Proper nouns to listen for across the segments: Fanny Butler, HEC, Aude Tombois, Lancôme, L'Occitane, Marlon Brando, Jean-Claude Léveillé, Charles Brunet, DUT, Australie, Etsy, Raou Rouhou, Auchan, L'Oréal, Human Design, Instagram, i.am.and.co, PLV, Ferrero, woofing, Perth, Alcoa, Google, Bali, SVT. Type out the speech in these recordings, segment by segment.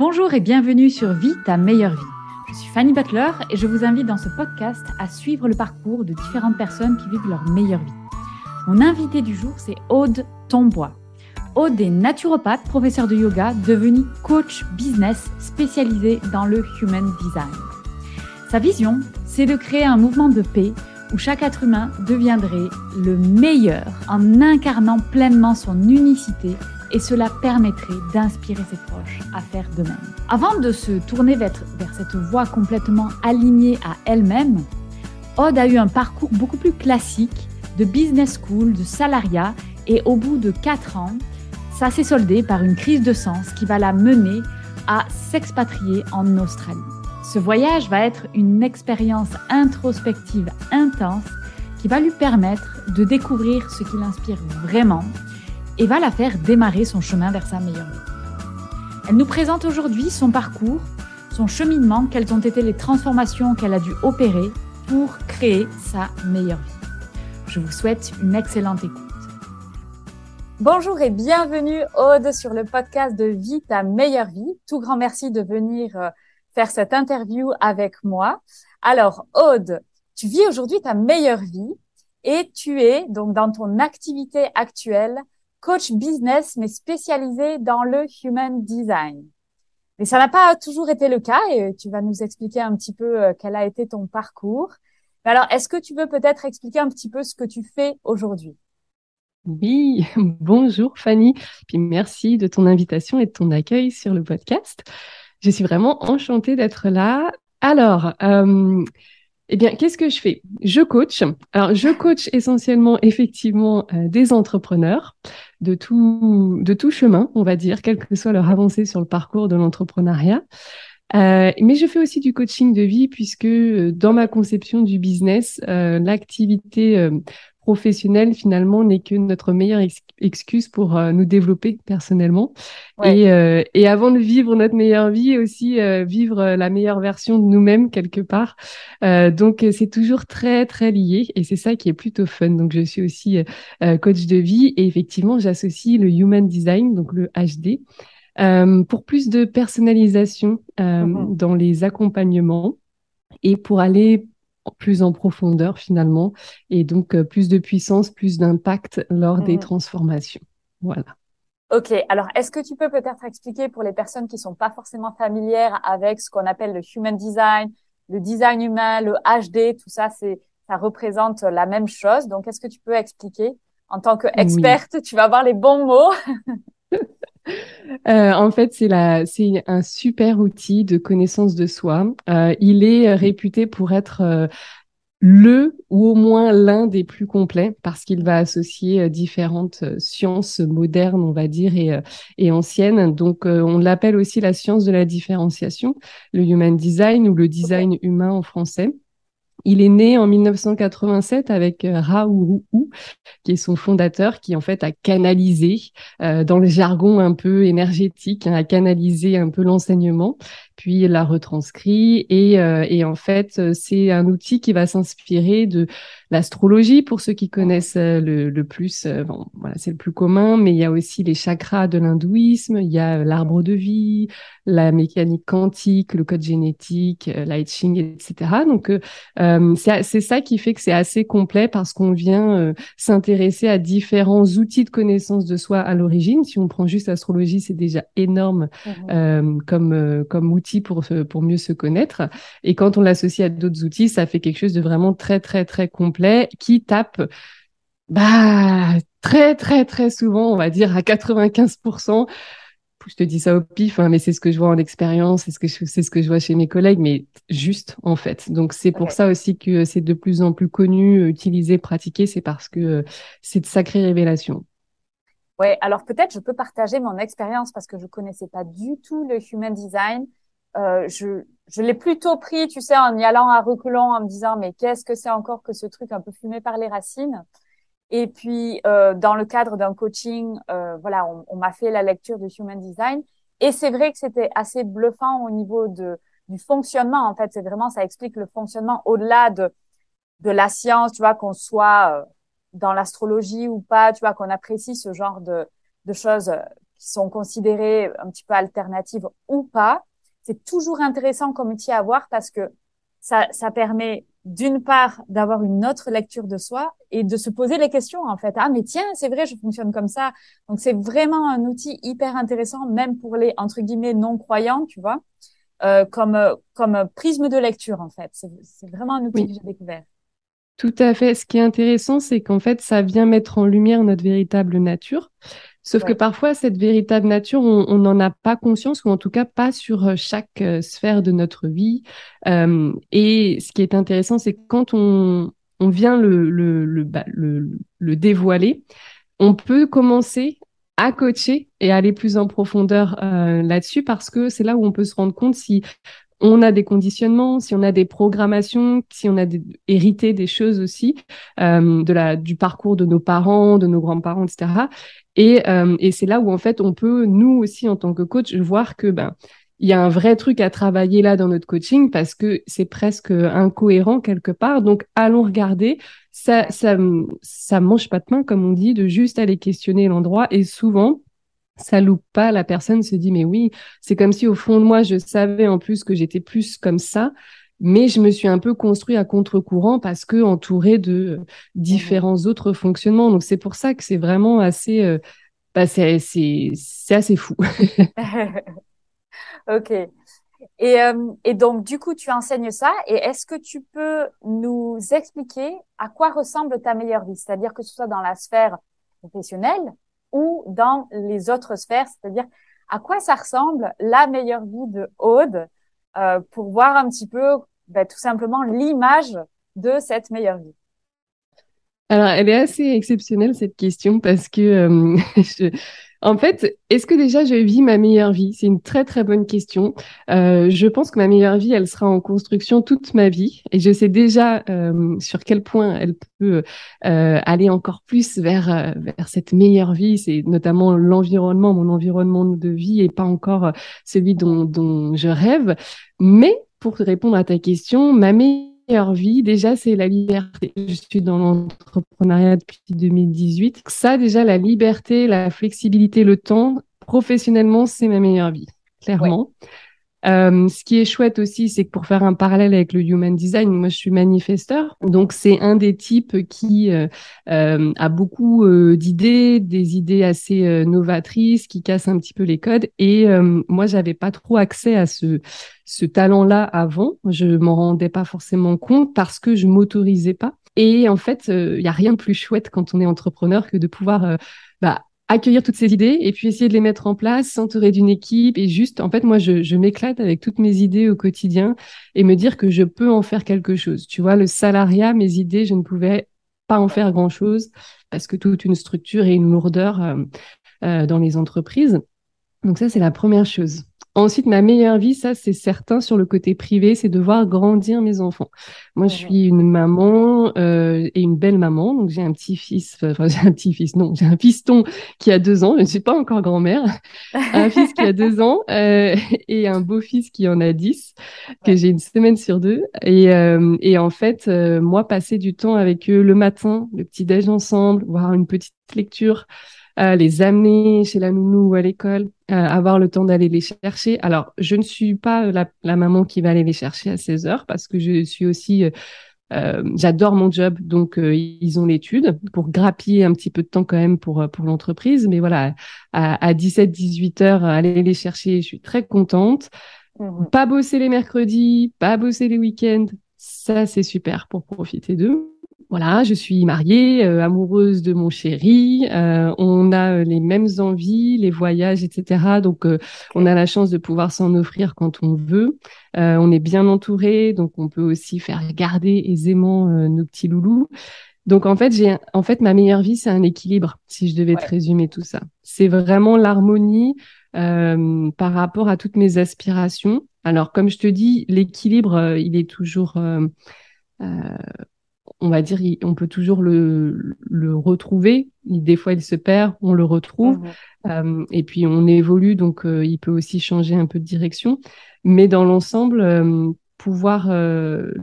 Bonjour et bienvenue sur Vie ta meilleure vie. Je suis Fanny Butler et je vous invite dans ce podcast à suivre le parcours de différentes personnes qui vivent leur meilleure vie. Mon invitée du jour, c'est Aude Tombois. Aude est naturopathe, professeure de yoga, devenue coach business spécialisée dans le Human Design. Sa vision, c'est de créer un mouvement de paix où chaque être humain deviendrait le meilleur en incarnant pleinement son unicité. Et cela permettrait d'inspirer ses proches à faire de même. Avant de se tourner vers cette voie complètement alignée à elle-même, Aude a eu un parcours beaucoup plus classique de business school, de salariat, et au bout de 4 ans, ça s'est soldé par une crise de sens qui va la mener à s'expatrier en Australie. Ce voyage va être une expérience introspective intense qui va lui permettre de découvrir ce qui l'inspire vraiment, et va la faire démarrer son chemin vers sa meilleure vie. Elle nous présente aujourd'hui son parcours, son cheminement, quelles ont été les transformations qu'elle a dû opérer pour créer sa meilleure vie. Je vous souhaite une excellente écoute. Bonjour et bienvenue Aude sur le podcast de Vie ta meilleure vie. Tout grand merci de venir faire cette interview avec moi. Alors Aude, tu vis aujourd'hui ta meilleure vie et tu es donc dans ton activité actuelle coach business, mais spécialisé dans le Human Design. Mais ça n'a pas toujours été le cas et tu vas nous expliquer un petit peu quel a été ton parcours. Mais alors, est-ce que tu veux peut-être expliquer un petit peu ce que tu fais aujourd'hui ? Oui, bonjour Fanny. Puis merci de ton invitation et de ton accueil sur le podcast. Je suis vraiment enchantée d'être là. Alors, eh bien, qu'est-ce que je fais ? Je coach. Alors, je coach essentiellement, effectivement, des entrepreneurs de tout chemin, on va dire, quelle que soit leur avancée sur le parcours de l'entrepreneuriat. Mais je fais aussi du coaching de vie puisque dans ma conception du business, l'activité professionnelle, finalement, n'est que notre meilleure excuse pour nous développer personnellement. Ouais. Et avant de vivre notre meilleure vie, aussi vivre la meilleure version de nous-mêmes quelque part. Donc, c'est toujours très, très lié et c'est ça qui est plutôt fun. Donc, je suis aussi coach de vie et effectivement, j'associe le Human Design, donc le HD, pour plus de personnalisation dans les accompagnements et pour aller plus en profondeur finalement, et donc plus de puissance, plus d'impact lors des transformations. Voilà. Ok, alors est-ce que tu peux peut-être expliquer pour les personnes qui ne sont pas forcément familières avec ce qu'on appelle le Human Design, le design humain, le HD, tout ça, ça représente la même chose. Donc, est-ce que tu peux expliquer en tant qu'experte, tu vas avoir les bons mots. En fait, c'est un super outil de connaissance de soi. Il est réputé pour être le ou au moins l'un des plus complets parce qu'il va associer différentes sciences modernes, on va dire, et anciennes. Donc, on l'appelle aussi la science de la différenciation, le Human Design ou le design humain en français. Il est né en 1987 avec Raou Rouhou, qui est son fondateur, qui en fait a canalisé, dans le jargon un peu énergétique, a canalisé un peu l'enseignement, puis l'a retranscrit. Et en fait, c'est un outil qui va s'inspirer de l'astrologie, pour ceux qui connaissent le plus. Bon, voilà, c'est le plus commun, mais il y a aussi les chakras de l'hindouisme, il y a l'arbre de vie, la mécanique quantique, le code génétique, l'I Ching, etc. Donc, c'est ça qui fait que c'est assez complet parce qu'on vient s'intéresser à différents outils de connaissance de soi à l'origine. Si on prend juste l'astrologie, c'est déjà énorme comme outil pour mieux se connaître. Et quand on l'associe à d'autres outils, ça fait quelque chose de vraiment très, très, très complet qui tape très, très, très souvent, on va dire à 95%. Je te dis ça au pif, mais c'est ce que je vois en expérience, c'est ce que je vois chez mes collègues, mais juste en fait. Donc, c'est pour ça aussi que c'est de plus en plus connu, utilisé, pratiqué, c'est parce que c'est de sacrées révélations. Ouais, alors peut-être je peux partager mon expérience parce que je connaissais pas du tout le Human Design. Je l'ai plutôt pris, tu sais, en y allant à reculons, en me disant mais qu'est-ce que c'est encore que ce truc un peu fumé par les racines ? Et puis, dans le cadre d'un coaching, voilà, on m'a fait la lecture de Human Design. Et c'est vrai que c'était assez bluffant au niveau du fonctionnement. En fait, c'est vraiment, ça explique le fonctionnement au-delà de la science, tu vois, qu'on soit dans l'astrologie ou pas, tu vois, qu'on apprécie ce genre de choses qui sont considérées un petit peu alternatives ou pas, c'est toujours intéressant comme outil à avoir parce que ça permet d'une part d'avoir une autre lecture de soi et de se poser les questions en fait. Ah mais tiens, c'est vrai, je fonctionne comme ça. Donc c'est vraiment un outil hyper intéressant même pour les entre guillemets non-croyants, tu vois, comme prisme de lecture en fait. C'est vraiment un outil que j'ai découvert. Tout à fait. Ce qui est intéressant, c'est qu'en fait, ça vient mettre en lumière notre véritable nature. Sauf que parfois, cette véritable nature, on n'en a pas conscience, ou en tout cas pas sur chaque sphère de notre vie. Et ce qui est intéressant, c'est que quand on vient le dévoiler, on peut commencer à coacher et à aller plus en profondeur là-dessus, parce que c'est là où on peut se rendre compte si on a des conditionnements, si on a des programmations, si on a hérité des choses aussi, du parcours de nos parents, de nos grands-parents, etc. Et c'est là où, en fait, on peut, nous aussi, en tant que coach, voir que, il y a un vrai truc à travailler là dans notre coaching parce que c'est presque incohérent quelque part. Donc, allons regarder. Ça mange pas de pain, comme on dit, de juste aller questionner l'endroit. Et souvent, ça loupe pas, la personne se dit mais oui, c'est comme si au fond de moi je savais en plus que j'étais plus comme ça, mais je me suis un peu construit à contre-courant parce que entourée de différents autres fonctionnements. Donc c'est pour ça que c'est vraiment assez c'est assez fou. OK. Et donc du coup tu enseignes ça, et est-ce que tu peux nous expliquer à quoi ressemble ta meilleure vie, c'est-à-dire que ce soit dans la sphère professionnelle ou dans les autres sphères, c'est-à-dire à quoi ça ressemble la meilleure vie de Aude, pour voir un petit peu tout simplement l'image de cette meilleure vie. Alors, elle est assez exceptionnelle cette question parce que, en fait, est-ce que déjà je vis ma meilleure vie ? C'est une très très bonne question. Je pense que ma meilleure vie, elle sera en construction toute ma vie, et je sais déjà sur quel point elle peut aller encore plus vers cette meilleure vie. C'est notamment l'environnement, mon environnement de vie, et pas encore celui dont je rêve. Mais pour répondre à ta question, ma meilleure vie, déjà, c'est la liberté. Je suis dans l'entrepreneuriat depuis 2018. Ça, déjà, la liberté, la flexibilité, le temps, professionnellement, c'est ma meilleure vie, clairement. Ouais. Ce qui est chouette aussi, c'est que pour faire un parallèle avec le Human Design, moi, je suis manifesteur. Donc, c'est un des types qui a beaucoup d'idées, des idées assez novatrices, qui cassent un petit peu les codes. Et moi, j'avais pas trop accès à ce talent-là avant. Je m'en rendais pas forcément compte parce que je m'autorisais pas. Et en fait, il y a rien de plus chouette quand on est entrepreneur que de pouvoir accueillir toutes ces idées et puis essayer de les mettre en place, s'entourer d'une équipe. Et juste, en fait, moi, je m'éclate avec toutes mes idées au quotidien et me dire que je peux en faire quelque chose. Tu vois, le salariat, mes idées, je ne pouvais pas en faire grand-chose parce que toute une structure et une lourdeur dans les entreprises. Donc ça, c'est la première chose. Ensuite, ma meilleure vie, ça, c'est certain, sur le côté privé, c'est de voir grandir mes enfants. Moi, je suis une maman et une belle maman, donc j'ai un petit-fils, j'ai un fiston qui a 2 ans, je ne suis pas encore grand-mère, un fils qui a 2 ans et un beau-fils qui en a 10, que j'ai une semaine sur 2. Et en fait, moi, passer du temps avec eux le matin, le petit-déj ensemble, voir une petite lecture, les amener chez la nounou ou à l'école, avoir le temps d'aller les chercher. Alors, je ne suis pas la maman qui va aller les chercher à 16h parce que je suis aussi... j'adore mon job, donc ils ont l'étude pour grappiller un petit peu de temps quand même pour l'entreprise. Mais voilà, à 17-18h, aller les chercher, je suis très contente. Pas bosser les mercredis, pas bosser les week-ends, ça c'est super pour profiter d'eux. Voilà, je suis mariée, amoureuse de mon chéri, on a les mêmes envies, les voyages, etc. Donc, on a la chance de pouvoir s'en offrir quand on veut. On est bien entouré, donc on peut aussi faire garder aisément nos petits loulous. Donc, en fait, ma meilleure vie, c'est un équilibre, si je devais te résumer tout ça. C'est vraiment l'harmonie par rapport à toutes mes aspirations. Alors, comme je te dis, l'équilibre, il est toujours... on va dire, on peut toujours le retrouver. Des fois, il se perd, on le retrouve. Et puis, on évolue, donc il peut aussi changer un peu de direction. Mais dans l'ensemble, pouvoir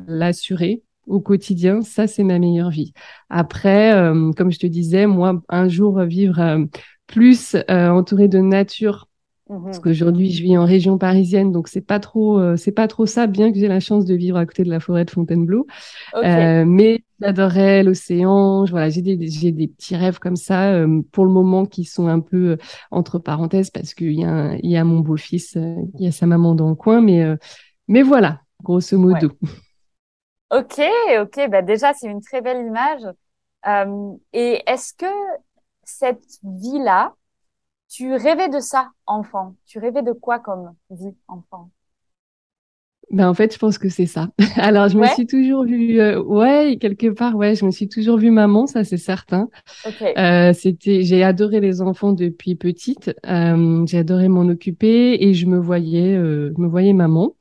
l'assurer au quotidien, ça, c'est ma meilleure vie. Après, comme je te disais, moi, un jour, vivre plus entourée de nature. Mmh. Parce qu'aujourd'hui, je vis en région parisienne, donc c'est pas trop ça, bien que j'ai la chance de vivre à côté de la forêt de Fontainebleau. Okay. Mais j'adorerais l'océan. Voilà, j'ai des petits rêves comme ça, pour le moment, qui sont un peu entre parenthèses, parce qu'il y a mon beau-fils, il y a sa maman dans le coin, mais voilà, grosso modo. Ouais. Ok, bah déjà, c'est une très belle image. Et est-ce que cette vie-là, tu rêvais de ça, enfant? Tu rêvais de quoi comme vie, enfant? Ben en fait, je pense que c'est ça. Alors, je me suis toujours vue, je me suis toujours vue maman, ça c'est certain. Okay. J'ai adoré les enfants depuis petite. J'ai adoré m'en occuper et je me voyais maman.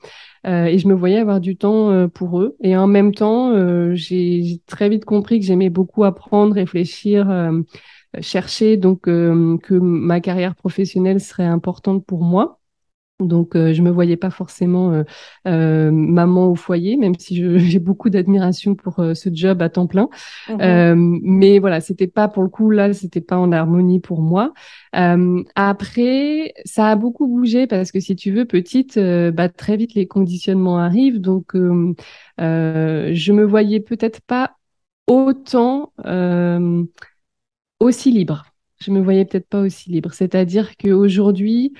Et je me voyais avoir du temps pour eux. Et en même temps, j'ai très vite compris que j'aimais beaucoup apprendre, réfléchir, chercher, donc que ma carrière professionnelle serait importante pour moi. Donc, je me voyais pas forcément maman au foyer, même si j'ai beaucoup d'admiration pour ce job à temps plein. Mmh. Mais voilà, c'était pas en harmonie pour moi. Après, ça a beaucoup bougé parce que si tu veux, petite, très vite les conditionnements arrivent. Donc, je me voyais peut-être pas autant aussi libre. Je me voyais peut-être pas aussi libre. C'est-à-dire qu'aujourd'hui,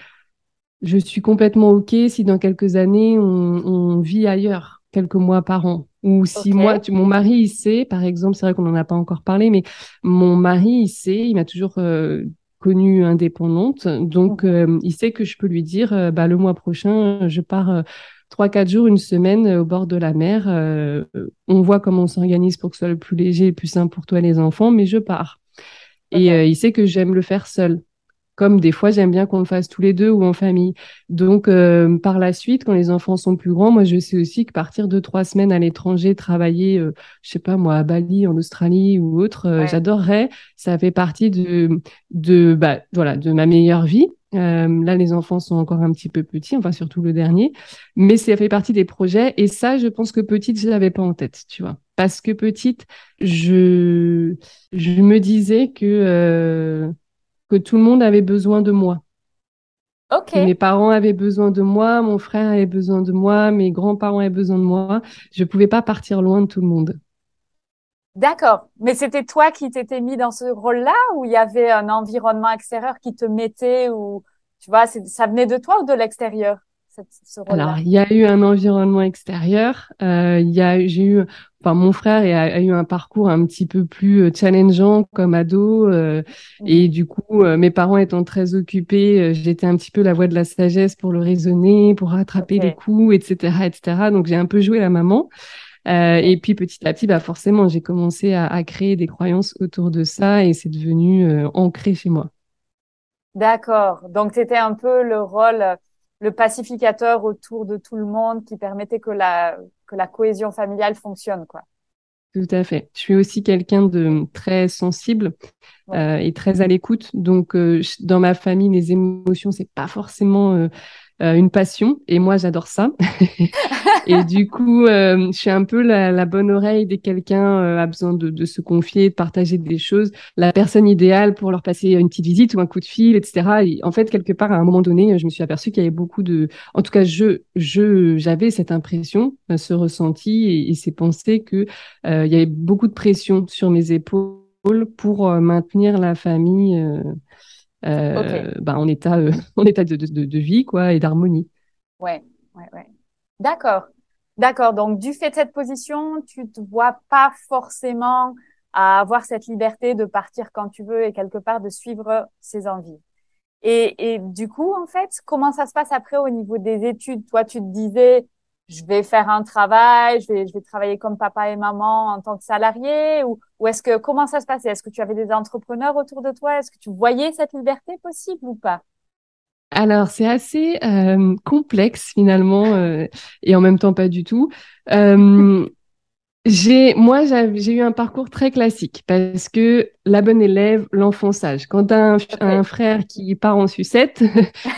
je suis complètement OK si dans quelques années, on vit ailleurs, quelques mois par an. Ou si mon mari, il sait, par exemple, c'est vrai qu'on n'en a pas encore parlé, mais mon mari, il sait, il m'a toujours connue indépendante. Donc, il sait que je peux lui dire, le mois prochain, je pars 3-4 jours, une semaine au bord de la mer. On voit comment on s'organise pour que ce soit le plus léger et le plus simple pour toi et les enfants, mais je pars. Okay. Et il sait que j'aime le faire seule. Comme des fois, j'aime bien qu'on le fasse tous les deux ou en famille. Donc, par la suite, quand les enfants sont plus grands, moi, je sais aussi que partir 2-3 semaines à l'étranger, travailler, je sais pas moi, à Bali, en Australie ou autre, j'adorerais. Ça fait partie de ma meilleure vie. Là, les enfants sont encore un petit peu petits, enfin surtout le dernier, mais ça fait partie des projets. Et ça, je pense que petite, je l'avais pas en tête, tu vois. Parce que petite, je me disais que tout le monde avait besoin de moi. Ok. Mes parents avaient besoin de moi, mon frère avait besoin de moi, mes grands-parents avaient besoin de moi. Je pouvais pas partir loin de tout le monde. D'accord. Mais c'était toi qui t'étais mis dans ce rôle-là ou il y avait un environnement extérieur qui te mettait ou, tu vois, ça venait de toi ou de l'extérieur? Ce rôle-là. Alors, il y a eu un environnement extérieur. Mon frère a eu un parcours un petit peu plus challengeant comme ado. Et du coup, mes parents étant très occupés, j'étais un petit peu la voix de la sagesse pour le raisonner, pour rattraper les coups, etc. Donc, j'ai un peu joué la maman. Et puis, petit à petit, forcément, j'ai commencé à créer des croyances autour de ça et c'est devenu ancré chez moi. D'accord. Donc, c'était un peu le rôle... le pacificateur autour de tout le monde qui permettait que la cohésion familiale fonctionne, quoi. Tout à fait. Je suis aussi quelqu'un de très sensible et très à l'écoute. Donc, dans ma famille, les émotions, c'est pas forcément une passion. Et moi, j'adore ça. Et du coup, je suis un peu la bonne oreille dès que quelqu'un a besoin de se confier, de partager des choses. La personne idéale pour leur passer une petite visite ou un coup de fil, etc. Et en fait, quelque part, à un moment donné, je me suis aperçue qu'il y avait beaucoup de... En tout cas, j'avais cette impression, ce ressenti et ces pensées qu'il y avait beaucoup de pression sur mes épaules pour maintenir la famille... en état de vie quoi et d'harmonie. Ouais. D'accord. Donc du fait de cette position, tu te vois pas forcément à avoir cette liberté de partir quand tu veux et quelque part de suivre ses envies. Et du coup en fait, comment ça se passe après au niveau des études? Toi tu te disais je vais faire un travail, je vais travailler comme papa et maman en tant que salarié ou est-ce que comment ça se passait? Est-ce que tu avais des entrepreneurs autour de toi? Est-ce que tu voyais cette liberté possible ou pas? Alors, c'est assez complexe finalement et en même temps pas du tout. J'ai eu un parcours très classique parce que la bonne élève, l'enfant sage. Quand t'as un frère qui part en sucette,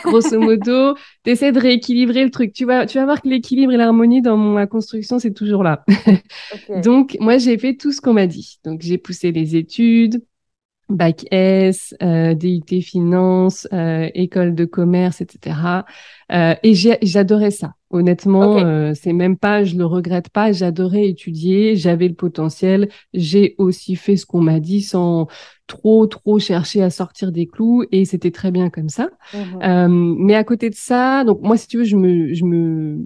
grosso modo, t'essaies de rééquilibrer le truc. Tu vas voir que l'équilibre et l'harmonie dans ma construction, c'est toujours là. Okay. Donc, moi, j'ai fait tout ce qu'on m'a dit. Donc, j'ai poussé les études. Bac S, DUT Finance, école de commerce, etc. Et j'adorais ça. Honnêtement, okay. C'est même pas, je le regrette pas. J'adorais étudier, j'avais le potentiel. J'ai aussi fait ce qu'on m'a dit sans trop chercher à sortir des clous, et c'était très bien comme ça. Mmh. Mais à côté de ça, donc moi, si tu veux, je me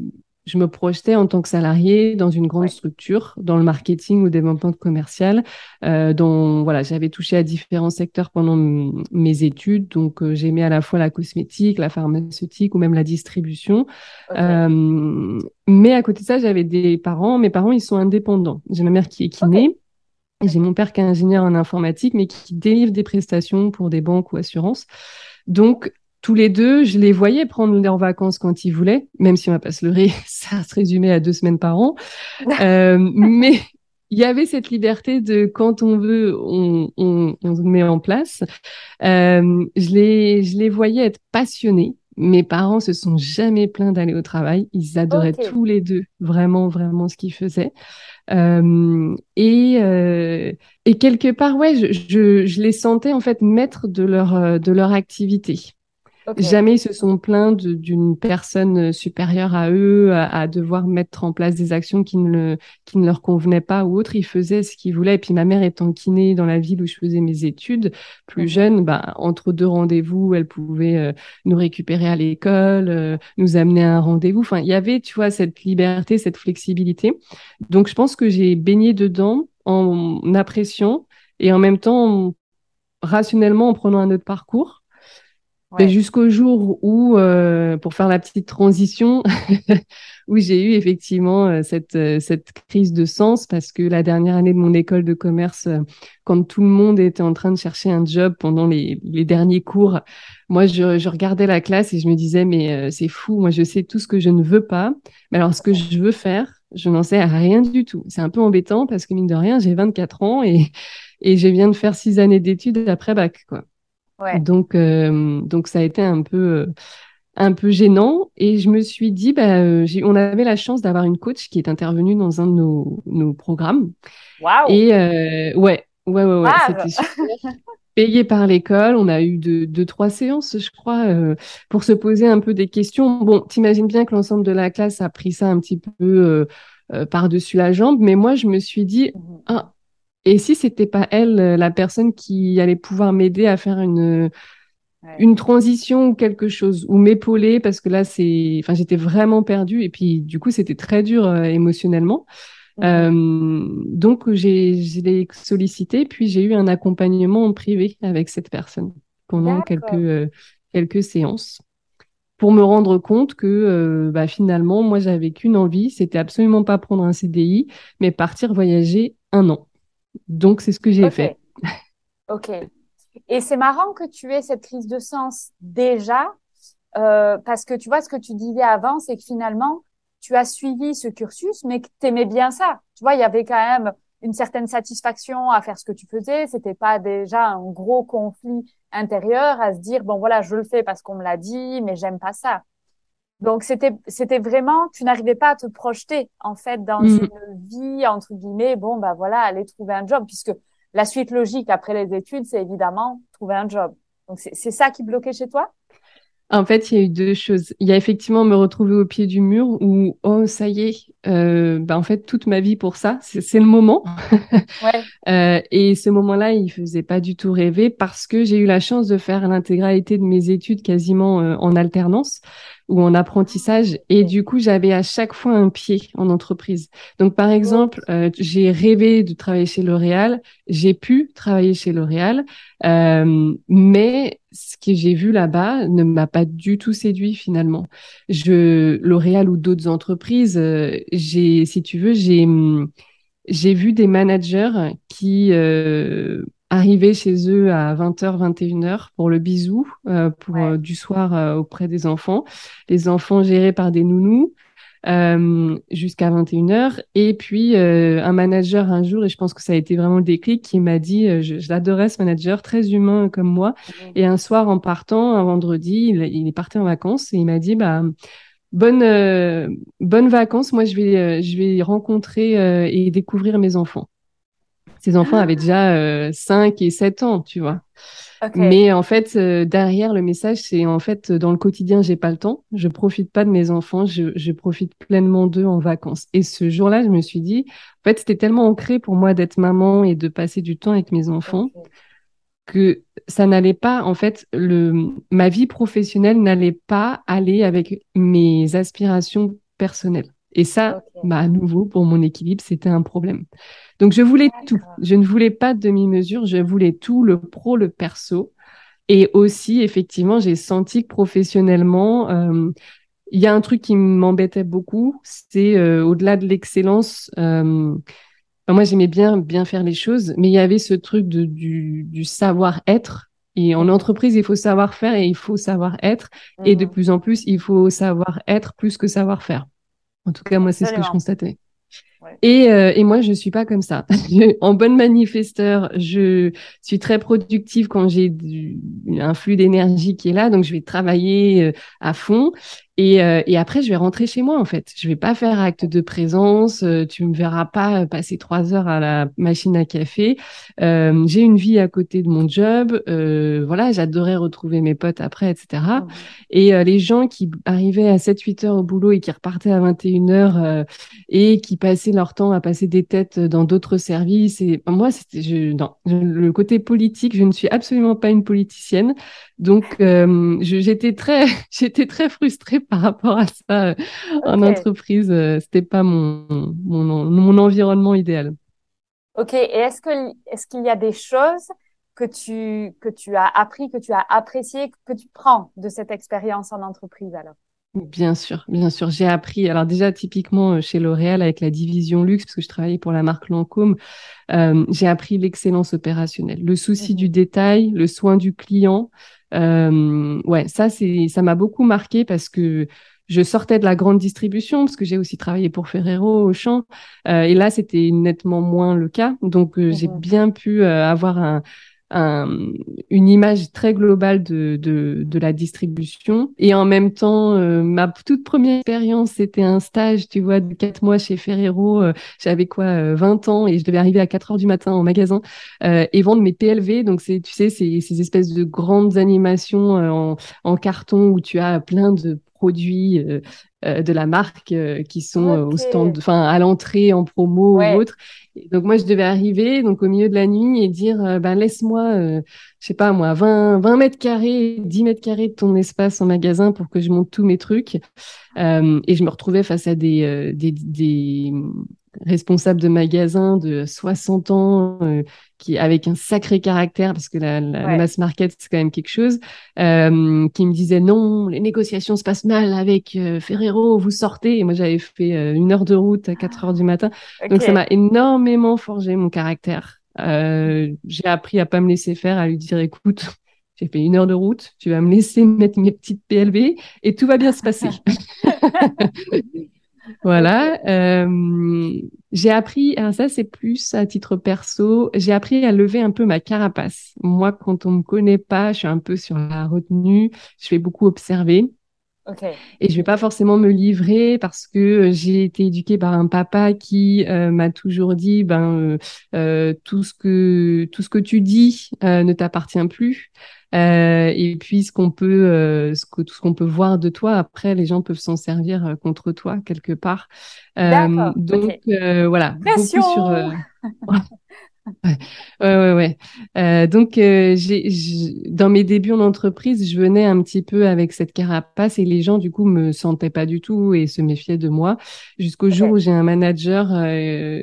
projetais en tant que salariée dans une grande structure, dans le marketing ou développement commercial. J'avais touché à différents secteurs pendant mes études. Donc, j'aimais à la fois la cosmétique, la pharmaceutique ou même la distribution. Okay. Mais à côté de ça, j'avais des parents. Mes parents, ils sont indépendants. J'ai ma mère qui est kiné. Okay. J'ai mon père qui est ingénieur en informatique, mais qui délivre des prestations pour des banques ou assurances. Donc, tous les deux, je les voyais prendre leurs vacances quand ils voulaient, même si on va pas se leurrer, ça se résumait à 2 semaines par an. Mais il y avait cette liberté de quand on veut, on met en place. Je les voyais être passionnés. Mes parents se sont jamais plaints d'aller au travail. Ils adoraient tous les deux vraiment ce qu'ils faisaient. Et quelque part, je les sentais en fait maîtres de leur activité. Okay. Jamais ils se sont plaints d'une personne supérieure à eux, à devoir mettre en place des actions qui ne leur convenaient pas ou autre. Ils faisaient ce qu'ils voulaient. Et puis ma mère étant kiné dans la ville où je faisais mes études, plus jeune, entre 2 rendez-vous, elle pouvait nous récupérer à l'école, nous amener à un rendez-vous. Enfin, il y avait, tu vois, cette liberté, cette flexibilité. Donc, je pense que j'ai baigné dedans en appréciant et en même temps, rationnellement, en prenant un autre parcours. Ouais. Jusqu'au jour où, pour faire la petite transition, où j'ai eu effectivement cette crise de sens, parce que la dernière année de mon école de commerce, quand tout le monde était en train de chercher un job pendant les derniers cours, moi, je regardais la classe et je me disais, mais c'est fou, moi, je sais tout ce que je ne veux pas, mais alors ce que je veux faire, je n'en sais rien du tout. C'est un peu embêtant parce que mine de rien, j'ai 24 ans et je viens de faire 6 années d'études après bac, quoi. Ouais. Donc ça a été un peu gênant, et je me suis dit on avait la chance d'avoir une coach qui est intervenue dans un de nos programmes. Waouh. Et ouais, c'était super. Payé par l'école, on a eu 2-3 séances, je crois, pour se poser un peu des questions. Bon, t'imagines bien que l'ensemble de la classe a pris ça un petit peu par-dessus la jambe, mais moi je me suis dit et si c'était pas elle, la personne qui allait pouvoir m'aider à faire une transition ou quelque chose, ou m'épauler, parce que là, j'étais vraiment perdue. Et puis, du coup, c'était très dur émotionnellement. Mmh. Donc, je l'ai sollicitée. Puis, j'ai eu un accompagnement en privé avec cette personne pendant quelques séances, pour me rendre compte que finalement, moi, j'avais qu'une envie. C'était absolument pas prendre un CDI, mais partir voyager 1 an. Donc, c'est ce que j'ai fait. OK. Et c'est marrant que tu aies cette crise de sens déjà, parce que tu vois, ce que tu disais avant, c'est que finalement, tu as suivi ce cursus, mais que t'aimais bien ça. Tu vois, il y avait quand même une certaine satisfaction à faire ce que tu faisais. C'était pas déjà un gros conflit intérieur à se dire, bon, voilà, je le fais parce qu'on me l'a dit, mais j'aime pas ça. Donc, c'était vraiment, tu n'arrivais pas à te projeter, en fait, dans une vie, entre guillemets, aller trouver un job, puisque la suite logique après les études, c'est évidemment trouver un job. Donc, c'est ça qui bloquait chez toi? En fait, il y a eu 2 choses. Il y a effectivement me retrouver au pied du mur où, ça y est, en fait, toute ma vie pour ça, c'est le moment. Et ce moment-là, il faisait pas du tout rêver, parce que j'ai eu la chance de faire l'intégralité de mes études quasiment en alternance ou en apprentissage. Et du coup, j'avais à chaque fois un pied en entreprise. Donc, par exemple, j'ai rêvé de travailler chez L'Oréal. J'ai pu travailler chez L'Oréal. Mais ce que j'ai vu là-bas ne m'a pas du tout séduit, finalement. L'Oréal ou d'autres entreprises, j'ai vu des managers qui arrivaient chez eux à 20h, 21h pour le bisou, du soir auprès des enfants. Les enfants gérés par des nounous jusqu'à 21h. Et puis, un manager un jour, et je pense que ça a été vraiment le déclic, qui m'a dit, je l'adorais ce manager, très humain comme moi. Et un soir, en partant, un vendredi, il est parti en vacances et il m'a dit, bonnes vacances, moi je vais rencontrer et découvrir mes enfants. Ses enfants avaient déjà 5 et 7 ans, tu vois. Okay. Mais en fait, derrière le message, c'est en fait, dans le quotidien, j'ai pas le temps. Je profite pas de mes enfants. Je profite pleinement d'eux en vacances. Et ce jour-là, je me suis dit, en fait, c'était tellement ancré pour moi d'être maman et de passer du temps avec mes enfants. Okay. Que ça n'allait pas, en fait, ma vie professionnelle n'allait pas aller avec mes aspirations personnelles. Et ça, okay. À nouveau, pour mon équilibre, c'était un problème. Donc, je voulais tout. Je ne voulais pas de demi-mesure. Je voulais tout, le pro, le perso. Et aussi, effectivement, j'ai senti que professionnellement, il y a un truc qui m'embêtait beaucoup. C'est au-delà de l'excellence... moi, j'aimais bien faire les choses, mais il y avait ce truc du savoir-être. Et en entreprise, il faut savoir faire et il faut savoir être. Mmh. Et de plus en plus, il faut savoir être plus que savoir faire. En tout cas, moi, c'est ce que je constatais. Ouais. Et moi, je suis pas comme ça. En bonne manifesteur, je suis très productive quand j'ai un flux d'énergie qui est là, donc je vais travailler à fond. Et après, je vais rentrer chez moi, en fait. Je vais pas faire acte de présence. Tu me verras pas passer 3 heures à la machine à café. J'ai une vie à côté de mon job. J'adorais retrouver mes potes après, etc. Mmh. Et les gens qui arrivaient à 7-8 heures au boulot et qui repartaient à 21 heures et qui passaient leur temps à passer des têtes dans d'autres services. Et moi, le côté politique, je ne suis absolument pas une politicienne. Donc, j'étais très frustrée par rapport à ça en entreprise. C'était pas mon environnement idéal. Ok. Et est-ce qu'il y a des choses que tu as appris, que tu as apprécié, que tu prends de cette expérience en entreprise alors? Bien sûr, j'ai appris. Alors déjà, typiquement chez L'Oréal avec la division luxe, parce que je travaillais pour la marque Lancôme, j'ai appris l'excellence opérationnelle, le souci du détail, le soin du client. Ça m'a beaucoup marqué parce que je sortais de la grande distribution, parce que j'ai aussi travaillé pour Ferrero, Auchan, et là c'était nettement moins le cas. Donc j'ai bien pu avoir une image très globale de la distribution. Et en même temps, ma toute première expérience, c'était un stage, tu vois, de 4 mois chez Ferrero. J'avais 20 ans et je devais arriver à 4 heures du matin en magasin et vendre mes PLV. Donc, ces espèces de grandes animations en carton où tu as plein de produits de la marque qui sont au stand, à l'entrée en promo ou autre. Et donc moi je devais arriver au milieu de la nuit et dire laisse-moi je sais pas moi 20 mètres carrés, 10 mètres carrés de ton espace en magasin pour que je monte tous mes trucs et je me retrouvais face à des responsables de magasins de 60 ans qui avec un sacré caractère parce que la mass market c'est quand même quelque chose qui me disait non, les négociations se passent mal avec Ferrero, vous sortez, et moi j'avais fait 1 heure de route à 4 heures du matin. Donc ça m'a énormément forgé mon caractère. J'ai appris à pas me laisser faire, à lui dire écoute, j'ai fait 1 heure de route, tu vas me laisser mettre mes petites PLV et tout va bien se passer. Voilà, j'ai appris, alors ça c'est plus à titre perso, j'ai appris à lever un peu ma carapace. Moi, quand on me connaît pas, je suis un peu sur la retenue, je fais beaucoup observer. Okay. Et je vais pas forcément me livrer parce que j'ai été éduquée par un papa qui m'a toujours dit tout ce que tu dis ne t'appartient plus. Et puis tout ce qu'on peut voir de toi, après les gens peuvent s'en servir contre toi quelque part. Pression. Beaucoup sur. Ouais. Donc dans mes débuts en entreprise, je venais un petit peu avec cette carapace et les gens du coup me sentaient pas du tout et se méfiaient de moi jusqu'au jour où j'ai un manager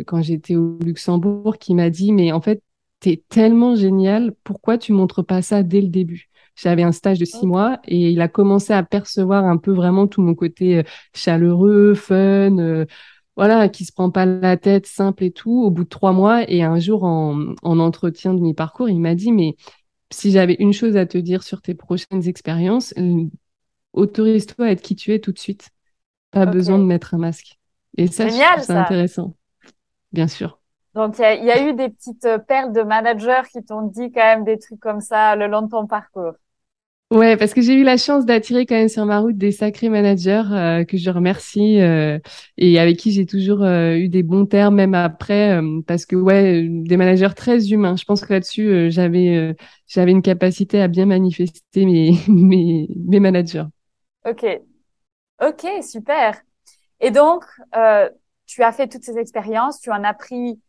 quand j'étais au Luxembourg qui m'a dit mais en fait t'es tellement génial, pourquoi tu montres pas ça dès le début? J'avais un stage de 6 mois et il a commencé à percevoir un peu vraiment tout mon côté chaleureux, fun, qui se prend pas la tête, simple et tout, au bout de 3 mois. Et un jour, en entretien de mi-parcours, il m'a dit « Mais si j'avais une chose à te dire sur tes prochaines expériences, autorise-toi à être qui tu es tout de suite. Pas besoin de mettre un masque. » Et ça, génial, je trouve ça intéressant. Bien sûr. Donc, il y a eu des petites perles de managers qui t'ont dit quand même des trucs comme ça le long de ton parcours. Ouais, parce que j'ai eu la chance d'attirer quand même sur ma route des sacrés managers que je remercie et avec qui j'ai toujours eu des bons termes même après parce que ouais, des managers très humains. Je pense que là-dessus j'avais une capacité à bien manifester mes managers. OK, super. Et donc tu as fait toutes ces expériences, tu as appris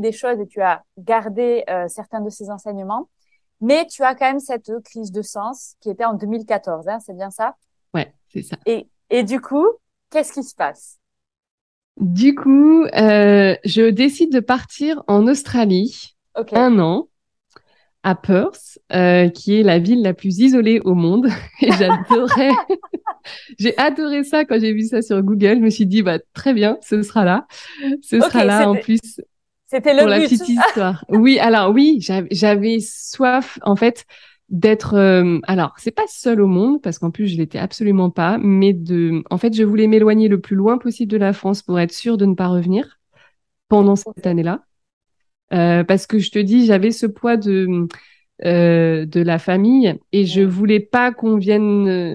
des choses et tu as gardé certains de ces enseignements. Mais tu as quand même cette crise de sens qui était en 2014, hein, c'est bien ça? Ouais, c'est ça. Et du coup, qu'est-ce qui se passe? Du coup, je décide de partir en Australie, okay. 1 an, à Perth, qui est la ville la plus isolée au monde. Et j'adorais, j'ai adoré ça quand j'ai vu ça sur Google. Je me suis dit, bah, très bien, ce sera là en plus. C'était le pour but. La petite histoire. Oui, j'avais soif en fait d'être. Alors, c'est pas seule au monde parce qu'en plus je l'étais absolument pas, mais en fait, je voulais m'éloigner le plus loin possible de la France pour être sûre de ne pas revenir pendant cette année-là, parce que je te dis, j'avais ce poids de la famille et je voulais pas qu'on vienne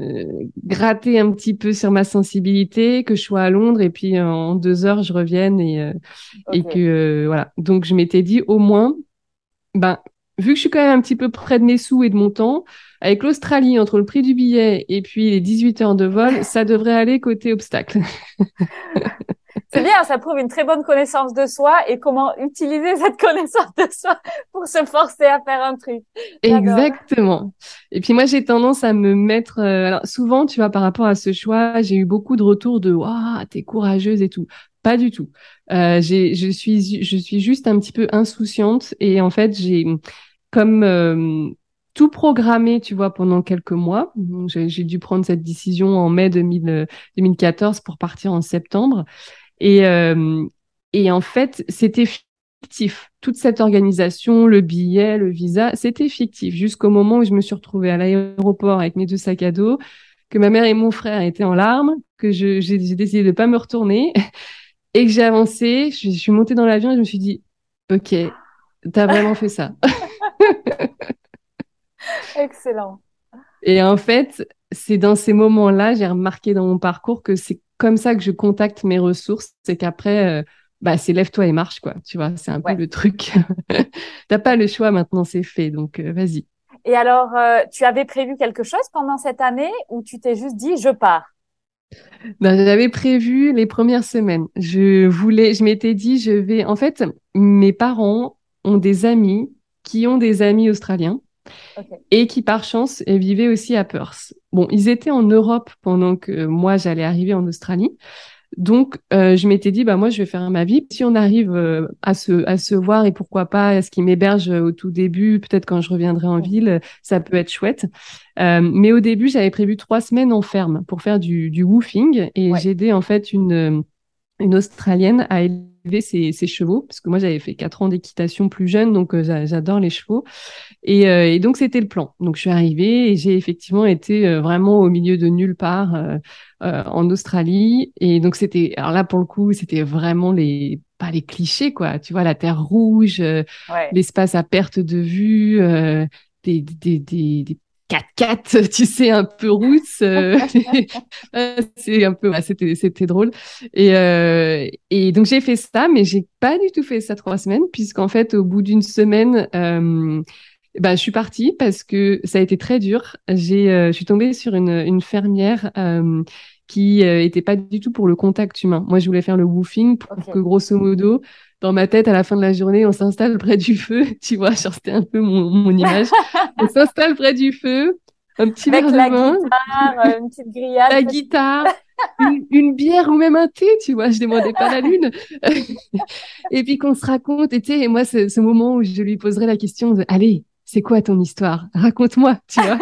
gratter un petit peu sur ma sensibilité, que je sois à Londres et puis en 2 heures je revienne et que voilà. Donc je m'étais dit au moins, ben vu que je suis quand même un petit peu près de mes sous et de mon temps, avec l'Australie entre le prix du billet et puis les 18 heures de vol, ça devrait aller côté obstacle. C'est bien, ça prouve une très bonne connaissance de soi et comment utiliser cette connaissance de soi pour se forcer à faire un truc. Exactement. Et puis moi, j'ai tendance à me mettre... alors souvent, tu vois, par rapport à ce choix, j'ai eu beaucoup de retours de « Waouh, t'es courageuse et tout ». Pas du tout. Je suis juste un petit peu insouciante et en fait, j'ai comme... tout programmé, tu vois, pendant quelques mois. J'ai dû prendre cette décision en mai 2014 pour partir en septembre. Et en fait, c'était fictif. Toute cette organisation, le billet, le visa, c'était fictif. Jusqu'au moment où je me suis retrouvée à l'aéroport avec mes 2 sacs à dos, que ma mère et mon frère étaient en larmes, que j'ai décidé de pas me retourner et que j'ai avancé. Je suis montée dans l'avion et je me suis dit, OK, t'as vraiment fait ça. Excellent. Et en fait, c'est dans ces moments-là, j'ai remarqué dans mon parcours que c'est comme ça que je contacte mes ressources. C'est qu'après, c'est lève-toi et marche, quoi. Tu vois, c'est un peu le truc. T'as pas le choix maintenant, c'est fait. Donc, vas-y. Et alors, tu avais prévu quelque chose pendant cette année ou tu t'es juste dit, je pars? Non, j'avais prévu les premières semaines. Je m'étais dit, je vais. En fait, mes parents ont des amis qui ont des amis australiens. Okay. Et qui par chance vivaient aussi à Perth. Bon, ils étaient en Europe pendant que moi j'allais arriver en Australie. Donc je m'étais dit, bah moi je vais faire ma vie. Si on arrive à se voir et pourquoi pas à ce qu'ils m'hébergent au tout début, peut-être quand je reviendrai en ville, ça peut être chouette. Mais au début j'avais prévu 3 semaines en ferme pour faire du woofing et j'ai aidé en fait une Australienne à élever ses chevaux, parce que moi j'avais fait 4 ans d'équitation plus jeune, donc j'adore les chevaux et donc c'était le plan. Donc je suis arrivée et j'ai effectivement été vraiment au milieu de nulle part en Australie et donc c'était, alors là pour le coup c'était vraiment pas les clichés quoi, tu vois, la terre rouge, l'espace à perte de vue, des 4x4, tu sais, un peu roots, c'est un peu, c'était drôle. Et donc j'ai fait ça, mais j'ai pas du tout fait ça 3 semaines, puisqu'en fait au bout d'une semaine, je suis partie parce que ça a été très dur. Je suis tombée sur une fermière qui était pas du tout pour le contact humain. Moi, je voulais faire le woofing pour que grosso modo, dans ma tête, à la fin de la journée, on s'installe près du feu. Tu vois, genre, c'était un peu mon image. On s'installe près du feu, un petit verre de vin. Avec la guitare, une petite grillade. La guitare, une bière ou même un thé, tu vois. Je demandais pas la lune. Et puis qu'on se raconte. Et tu sais, moi, ce moment où je lui poserai la question de « Allez, c'est quoi ton histoire? Raconte-moi, tu vois. »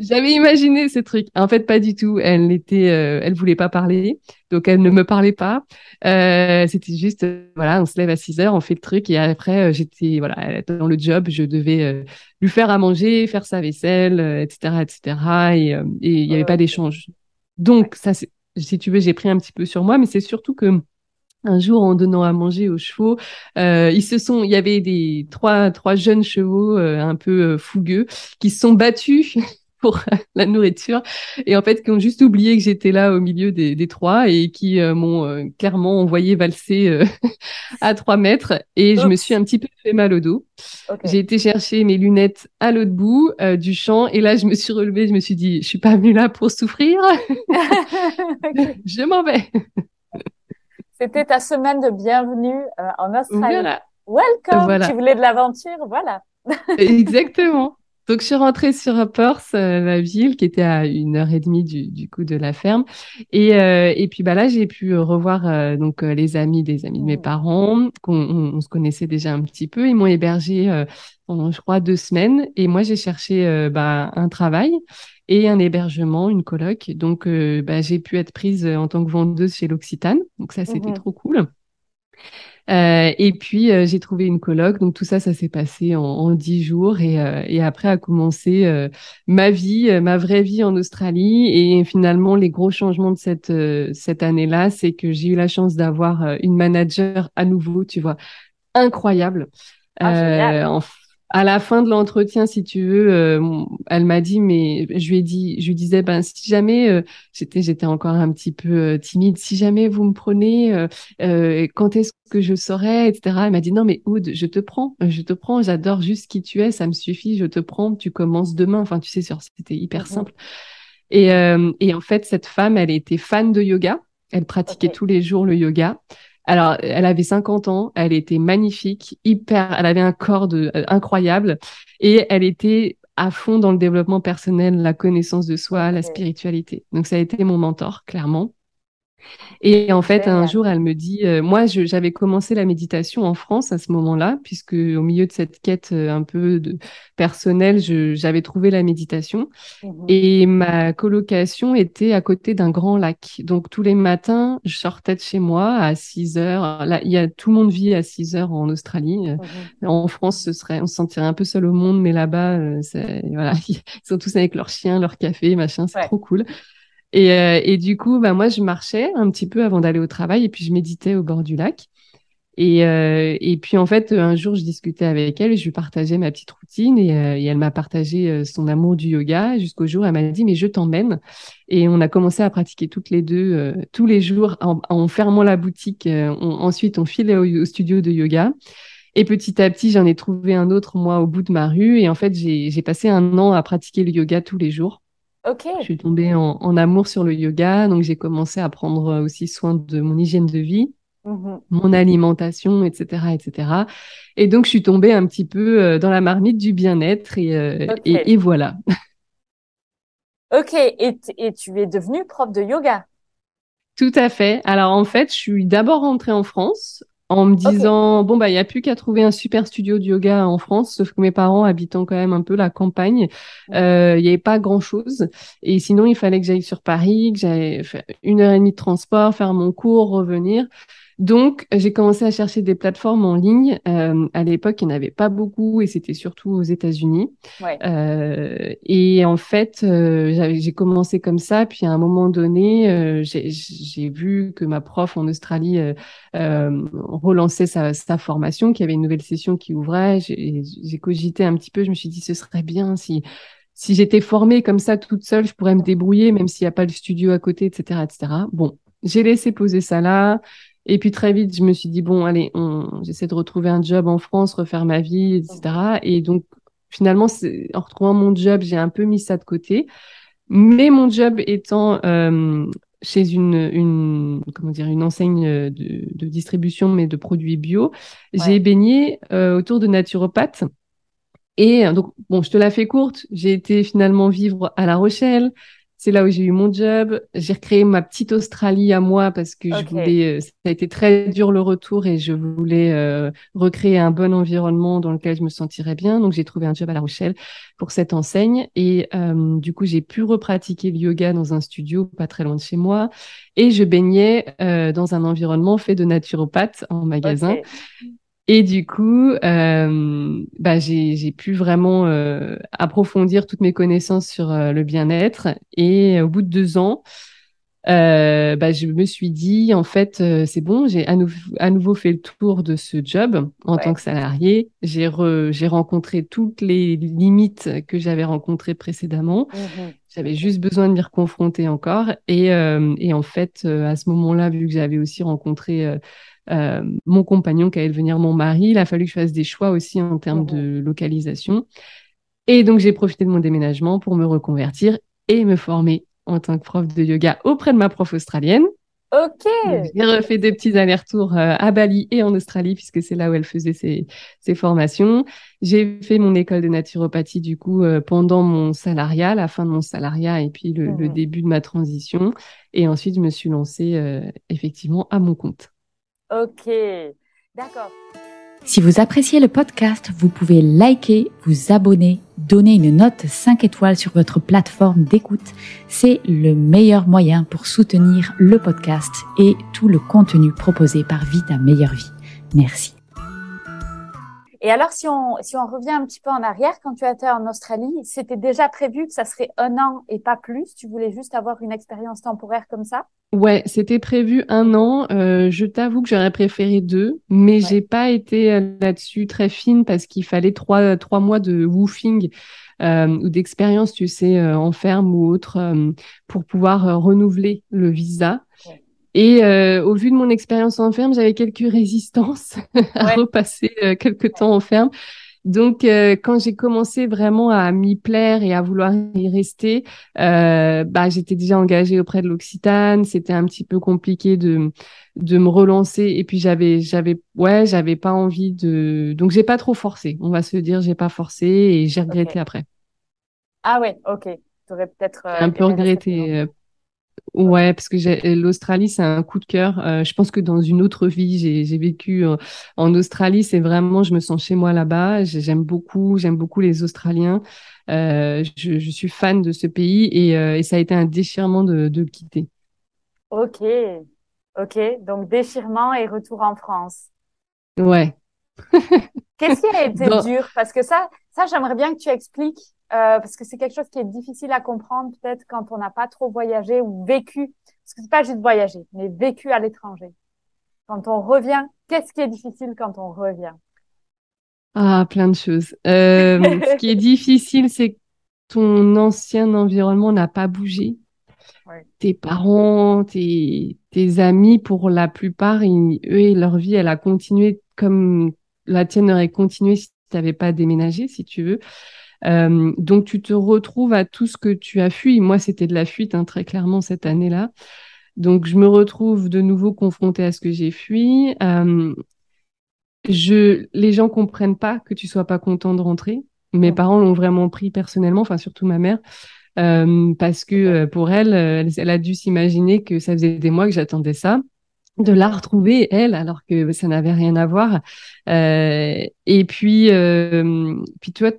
J'avais imaginé ce truc. En fait, pas du tout. Elle voulait pas parler. Donc, elle ne me parlait pas. C'était juste, voilà, on se lève à 6 heures, on fait le truc. Et après, j'étais, voilà, dans le job, je devais lui faire à manger, faire sa vaisselle, etc., etc. Et il n'y avait pas d'échange. Donc, ça, si tu veux, j'ai pris un petit peu sur moi, mais c'est surtout que Un jour, en donnant à manger aux chevaux, il y avait des trois jeunes chevaux un peu fougueux qui se sont battus pour la nourriture et en fait qui ont juste oublié que j'étais là au milieu des trois et qui m'ont clairement envoyé valser à 3 mètres et je me suis un petit peu fait mal au dos. Okay. J'ai été chercher mes lunettes à l'autre bout du champ et là je me suis relevée, je me suis dit je suis pas venue là pour souffrir. Okay. Je m'en vais. C'était ta semaine de bienvenue en Australie. Voilà. Welcome. Voilà. Tu voulais de l'aventure, voilà. Exactement. Donc, je suis rentrée sur Perth, la ville, qui était à 1h30 du coup de la ferme. Et puis, bah là, j'ai pu revoir donc les amis de mes parents, qu'on se connaissait déjà un petit peu. Ils m'ont hébergée pendant, je crois, 2 semaines. Et moi, j'ai cherché un travail et un hébergement, une coloc. Donc, j'ai pu être prise en tant que vendeuse chez L'Occitane. Donc, ça, c'était trop cool. Et puis j'ai trouvé une coloc, donc tout ça s'est passé en 10 jours et après a commencé ma vraie vie en Australie et finalement les gros changements de cette année-là, c'est que j'ai eu la chance d'avoir une manager à nouveau, tu vois, incroyable. À la fin de l'entretien, si tu veux, elle m'a dit, mais je lui disais, si jamais j'étais encore un petit peu timide, si jamais vous me prenez, quand est-ce que je saurais, etc. Elle m'a dit non mais Aude, je te prends, j'adore juste qui tu es, ça me suffit, je te prends, tu commences demain. Enfin, tu sais, c'était hyper simple. Et en fait, cette femme, elle était fan de yoga, elle pratiquait tous les jours le yoga. Alors, elle avait 50 ans, elle était magnifique, elle avait un corps incroyable et elle était à fond dans le développement personnel, la connaissance de soi, la spiritualité. Donc, ça a été mon mentor, clairement. Et en fait, un jour, elle me dit, moi, j'avais commencé la méditation en France à ce moment-là, puisque au milieu de cette quête un peu personnelle, j'avais trouvé la méditation. Et ma colocation était à côté d'un grand lac. Donc, tous les matins, je sortais de chez moi à 6h. Là, tout le monde vit à 6h en Australie. En France, on se sentirait un peu seul au monde, mais là-bas, voilà, ils sont tous avec leurs chiens, leur café, machin, c'est trop cool. Et du coup, moi, je marchais un petit peu avant d'aller au travail et puis je méditais au bord du lac. Et puis, en fait, un jour, je discutais avec elle et je lui partageais ma petite routine et elle m'a partagé son amour du yoga jusqu'au jour où elle m'a dit « mais je t'emmène ». Et on a commencé à pratiquer toutes les deux, tous les jours, en fermant la boutique. Ensuite, on filait au studio de yoga. Et petit à petit, j'en ai trouvé un autre, moi, au bout de ma rue. Et en fait, j'ai passé 1 an à pratiquer le yoga tous les jours. Okay. Je suis tombée en amour sur le yoga, donc j'ai commencé à prendre aussi soin de mon hygiène de vie, mon alimentation, etc., etc. Et donc, je suis tombée un petit peu dans la marmite du bien-être et voilà. Ok, et tu es devenue prof de yoga. Tout à fait. Alors, en fait, je suis d'abord rentrée en France en me disant, il n'y a plus qu'à trouver un super studio de yoga en France, sauf que mes parents habitant quand même un peu la campagne, il n'y avait pas grand-chose. Et sinon, il fallait que j'aille sur Paris, que j'aille faire 1h30 de transport, faire mon cours, revenir. Donc, j'ai commencé à chercher des plateformes en ligne. À l'époque, il n'y en avait pas beaucoup et c'était surtout aux États-Unis. Ouais. Et en fait, j'ai commencé comme ça. Puis, à un moment donné, j'ai vu que ma prof en Australie relançait sa formation, qu'il y avait une nouvelle session qui ouvrait. J'ai cogité un petit peu. Je me suis dit, ce serait bien si j'étais formée comme ça toute seule, je pourrais me débrouiller, même s'il n'y a pas le studio à côté, etc., etc. Bon, j'ai laissé poser ça là. Et puis très vite, je me suis dit, bon, allez, j'essaie de retrouver un job en France, refaire ma vie, etc. Et donc, finalement, en retrouvant mon job, j'ai un peu mis ça de côté. Mais mon job étant chez une enseigne de distribution, mais de produits bio, j'ai baigné autour de naturopathes. Et donc, bon, je te la fais courte, j'ai été finalement vivre à La Rochelle. C'est là où j'ai eu mon job. J'ai recréé ma petite Australie à moi parce que je voulais. Ça a été très dur le retour et je voulais recréer un bon environnement dans lequel je me sentirais bien. Donc j'ai trouvé un job à La Rochelle pour cette enseigne et du coup j'ai pu repratiquer le yoga dans un studio pas très loin de chez moi et je baignais dans un environnement fait de naturopathes en magasin. Et du coup, j'ai pu vraiment approfondir toutes mes connaissances sur le bien-être. Et au bout de 2 ans, je me suis dit, en fait, c'est bon, j'ai à nouveau fait le tour de ce job en tant que salariée. J'ai rencontré toutes les limites que j'avais rencontrées précédemment. J'avais juste besoin de m'y reconfronter encore. Et en fait, à ce moment-là, vu que j'avais aussi rencontré mon compagnon qui allait devenir mon mari, il a fallu que je fasse des choix aussi en termes de localisation. Et donc, j'ai profité de mon déménagement pour me reconvertir et me former en tant que prof de yoga auprès de ma prof australienne. Ok. Donc, j'ai refait des petits allers-retours à Bali et en Australie, puisque c'est là où elle faisait ses formations. J'ai fait mon école de naturopathie, du coup, pendant mon salariat, la fin de mon salariat et puis le début de ma transition. Et ensuite, je me suis lancée effectivement à mon compte. Ok, d'accord. Si vous appréciez le podcast, vous pouvez liker, vous abonner, donner une note 5 étoiles sur votre plateforme d'écoute. C'est le meilleur moyen pour soutenir le podcast et tout le contenu proposé par Vie ta meilleure vie. Merci. Et alors, si on revient un petit peu en arrière, quand tu étais en Australie, c'était déjà prévu que ça serait 1 an et pas plus? Tu voulais juste avoir une expérience temporaire comme ça? Ouais, c'était prévu 1 an. Je t'avoue que j'aurais préféré 2, mais j'ai pas été là-dessus très fine parce qu'il fallait 3 mois de woofing ou d'expérience, tu sais, en ferme ou autre, pour pouvoir renouveler le visa. Et au vu de mon expérience en ferme, j'avais quelques résistances à repasser quelques temps en ferme. Donc, quand j'ai commencé vraiment à m'y plaire et à vouloir y rester, j'étais déjà engagée auprès de l'Occitane. C'était un petit peu compliqué de me relancer. Et puis, j'avais pas envie de. Donc, j'ai pas trop forcé. On va se dire, j'ai pas forcé et j'ai regretté après. Ah ouais, ok. T'aurais peut-être un peu regretté. Ouais, parce que l'Australie, c'est un coup de cœur. Je pense que dans une autre vie, j'ai vécu en Australie. C'est vraiment, je me sens chez moi là-bas. J'aime beaucoup les Australiens. Je suis fan de ce pays et ça a été un déchirement de le quitter. Ok. Donc, déchirement et retour en France. Ouais. Qu'est-ce qui a été dur? Parce que ça, j'aimerais bien que tu expliques. Parce que c'est quelque chose qui est difficile à comprendre peut-être quand on n'a pas trop voyagé ou vécu, parce que c'est pas juste voyager, mais vécu à l'étranger. Quand on revient, qu'est-ce qui est difficile quand on revient? Ah, plein de choses. Ce qui est difficile, c'est que ton ancien environnement n'a pas bougé. Ouais. Tes parents, tes amis, pour la plupart, leur vie, elle a continué comme la tienne aurait continué si tu n'avais pas déménagé, si tu veux. Donc, tu te retrouves à tout ce que tu as fui. Moi, c'était de la fuite, très clairement, cette année-là. Donc, je me retrouve de nouveau confrontée à ce que j'ai fui. Les gens comprennent pas que tu sois pas content de rentrer. Mes parents l'ont vraiment pris personnellement, enfin, surtout ma mère, parce que pour elle a dû s'imaginer que ça faisait des mois que j'attendais ça. De la retrouver, elle, alors que ça n'avait rien à voir. Et puis, tu vois,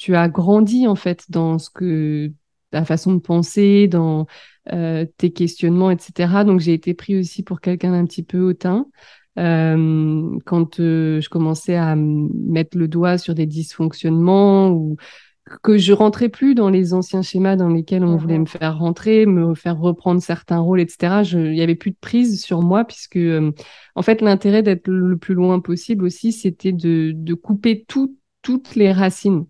tu as grandi en fait dans ta façon de penser, dans tes questionnements, etc. Donc j'ai été prise aussi pour quelqu'un d'un petit peu hautain quand je commençais à mettre le doigt sur des dysfonctionnements ou que je rentrais plus dans les anciens schémas dans lesquels on voulait me faire rentrer, me faire reprendre certains rôles, etc. Il n'y avait plus de prise sur moi puisque, en fait, l'intérêt d'être le plus loin possible aussi, c'était de couper toutes les racines.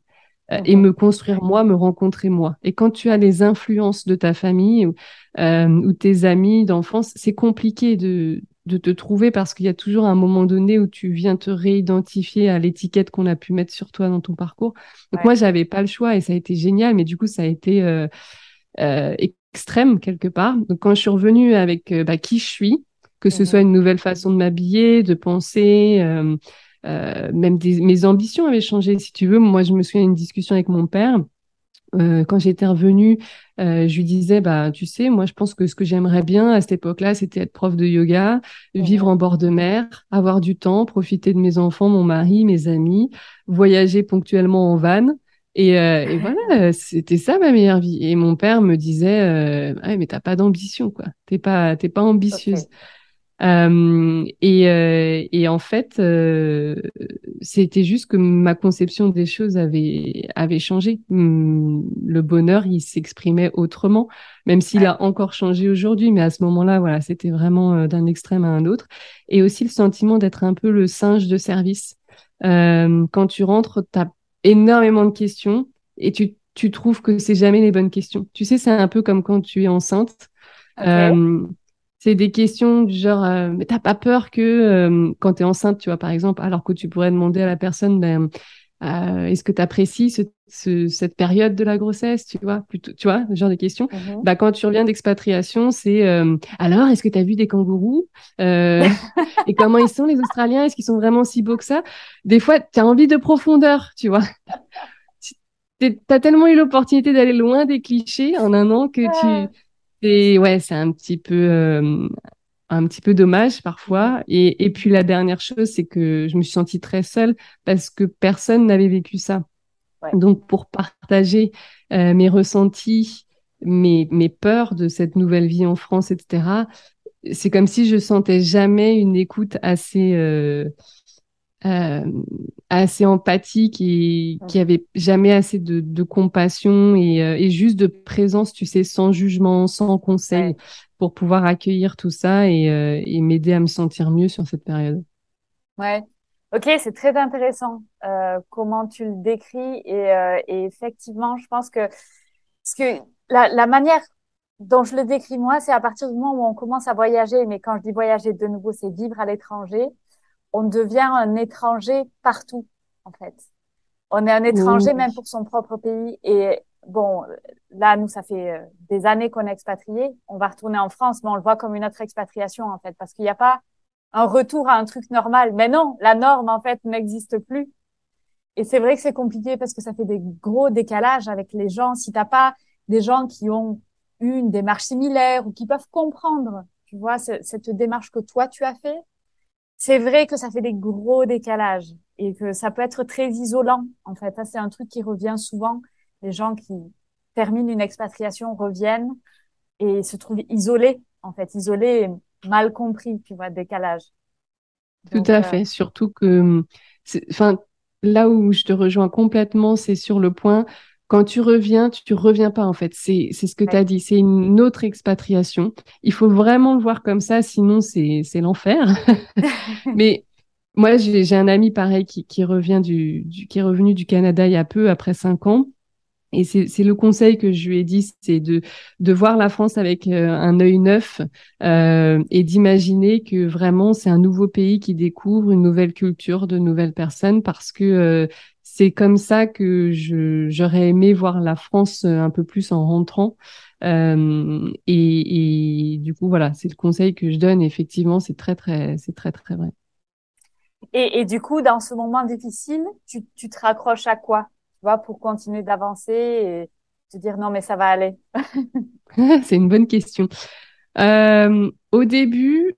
Et me construire moi, me rencontrer moi. Et quand tu as les influences de ta famille ou tes amis d'enfance, c'est compliqué de te trouver parce qu'il y a toujours un moment donné où tu viens te réidentifier à l'étiquette qu'on a pu mettre sur toi dans ton parcours. Donc moi, j'avais pas le choix et ça a été génial, mais du coup, ça a été extrême quelque part. Donc quand je suis revenue avec qui je suis, que ce soit une nouvelle façon de m'habiller, de penser... même mes ambitions avaient changé, si tu veux. Moi, je me souviens d'une discussion avec mon père. Quand j'étais revenue, je lui disais, tu sais, moi, je pense que ce que j'aimerais bien à cette époque-là, c'était être prof de yoga, vivre en bord de mer, avoir du temps, profiter de mes enfants, mon mari, mes amis, voyager ponctuellement en van. Et voilà, c'était ça ma meilleure vie. Et mon père me disait, mais t'as pas d'ambition, quoi. T'es pas ambitieuse. Okay. Et en fait, c'était juste que ma conception des choses avait changé. Le bonheur, il s'exprimait autrement, même s'il a encore changé aujourd'hui. Mais à ce moment-là, voilà, c'était vraiment d'un extrême à un autre. Et aussi le sentiment d'être un peu le singe de service. Quand tu rentres, t'as énormément de questions et tu trouves que c'est jamais les bonnes questions. Tu sais, c'est un peu comme quand tu es enceinte. Okay. C'est des questions du genre, mais t'as pas peur que quand t'es enceinte, tu vois, par exemple, alors que tu pourrais demander à la personne, est-ce que t'apprécies cette période de la grossesse, tu vois, plutôt, tu vois, ce genre de questions. Mm-hmm. Bah quand tu reviens d'expatriation, c'est alors est-ce que t'as vu des kangourous et comment ils sont les Australiens, est-ce qu'ils sont vraiment si beaux que ça? Des fois, t'as envie de profondeur, tu vois. T'as tellement eu l'opportunité d'aller loin des clichés en un an que tu c'est un petit peu dommage parfois. Et puis la dernière chose, c'est que je me suis sentie très seule parce que personne n'avait vécu ça. Ouais. Donc pour partager mes ressentis, mes peurs de cette nouvelle vie en France, etc., c'est comme si je sentais jamais une écoute assez empathique et qui avait jamais assez de compassion et juste de présence, tu sais, sans jugement, sans conseil, pour pouvoir accueillir tout ça et m'aider à me sentir mieux sur cette période. Ouais, ok, c'est très intéressant comment tu le décris et effectivement, je pense que parce que la manière dont je le décris moi, c'est à partir du moment où on commence à voyager, mais quand je dis voyager de nouveau, c'est vivre à l'étranger. On devient un étranger partout, en fait. On est un étranger même pour son propre pays. Et bon, là, nous, ça fait des années qu'on est expatriés. On va retourner en France, mais on le voit comme une autre expatriation, en fait, parce qu'il n'y a pas un retour à un truc normal. Mais non, la norme, en fait, n'existe plus. Et c'est vrai que c'est compliqué parce que ça fait des gros décalages avec les gens. Si t'as pas des gens qui ont une démarche similaire ou qui peuvent comprendre, tu vois, cette démarche que toi, tu as fait, c'est vrai que ça fait des gros décalages et que ça peut être très isolant, en fait. Ça, c'est un truc qui revient souvent. Les gens qui terminent une expatriation reviennent et se trouvent isolés, en fait. Isolés et mal compris, tu vois, décalage. Donc, tout à fait. Surtout que, là où je te rejoins complètement, c'est sur le point, quand tu reviens, tu reviens pas, en fait. C'est ce que tu as dit. C'est une autre expatriation. Il faut vraiment le voir comme ça, sinon c'est l'enfer. Mais moi, j'ai un ami pareil qui revient qui est revenu du Canada il y a peu, après 5 ans. Et c'est le conseil que je lui ai dit, c'est de voir la France avec un œil neuf et d'imaginer que vraiment c'est un nouveau pays qui découvre une nouvelle culture, de nouvelles personnes, parce que c'est comme ça que j'aurais aimé voir la France un peu plus en rentrant. Et du coup, voilà, c'est le conseil que je donne. Effectivement, c'est très, très vrai. Et du coup, dans ce moment difficile, tu te raccroches à quoi? Tu vois, pour continuer d'avancer et te dire non, mais ça va aller. C'est une bonne question. Au début,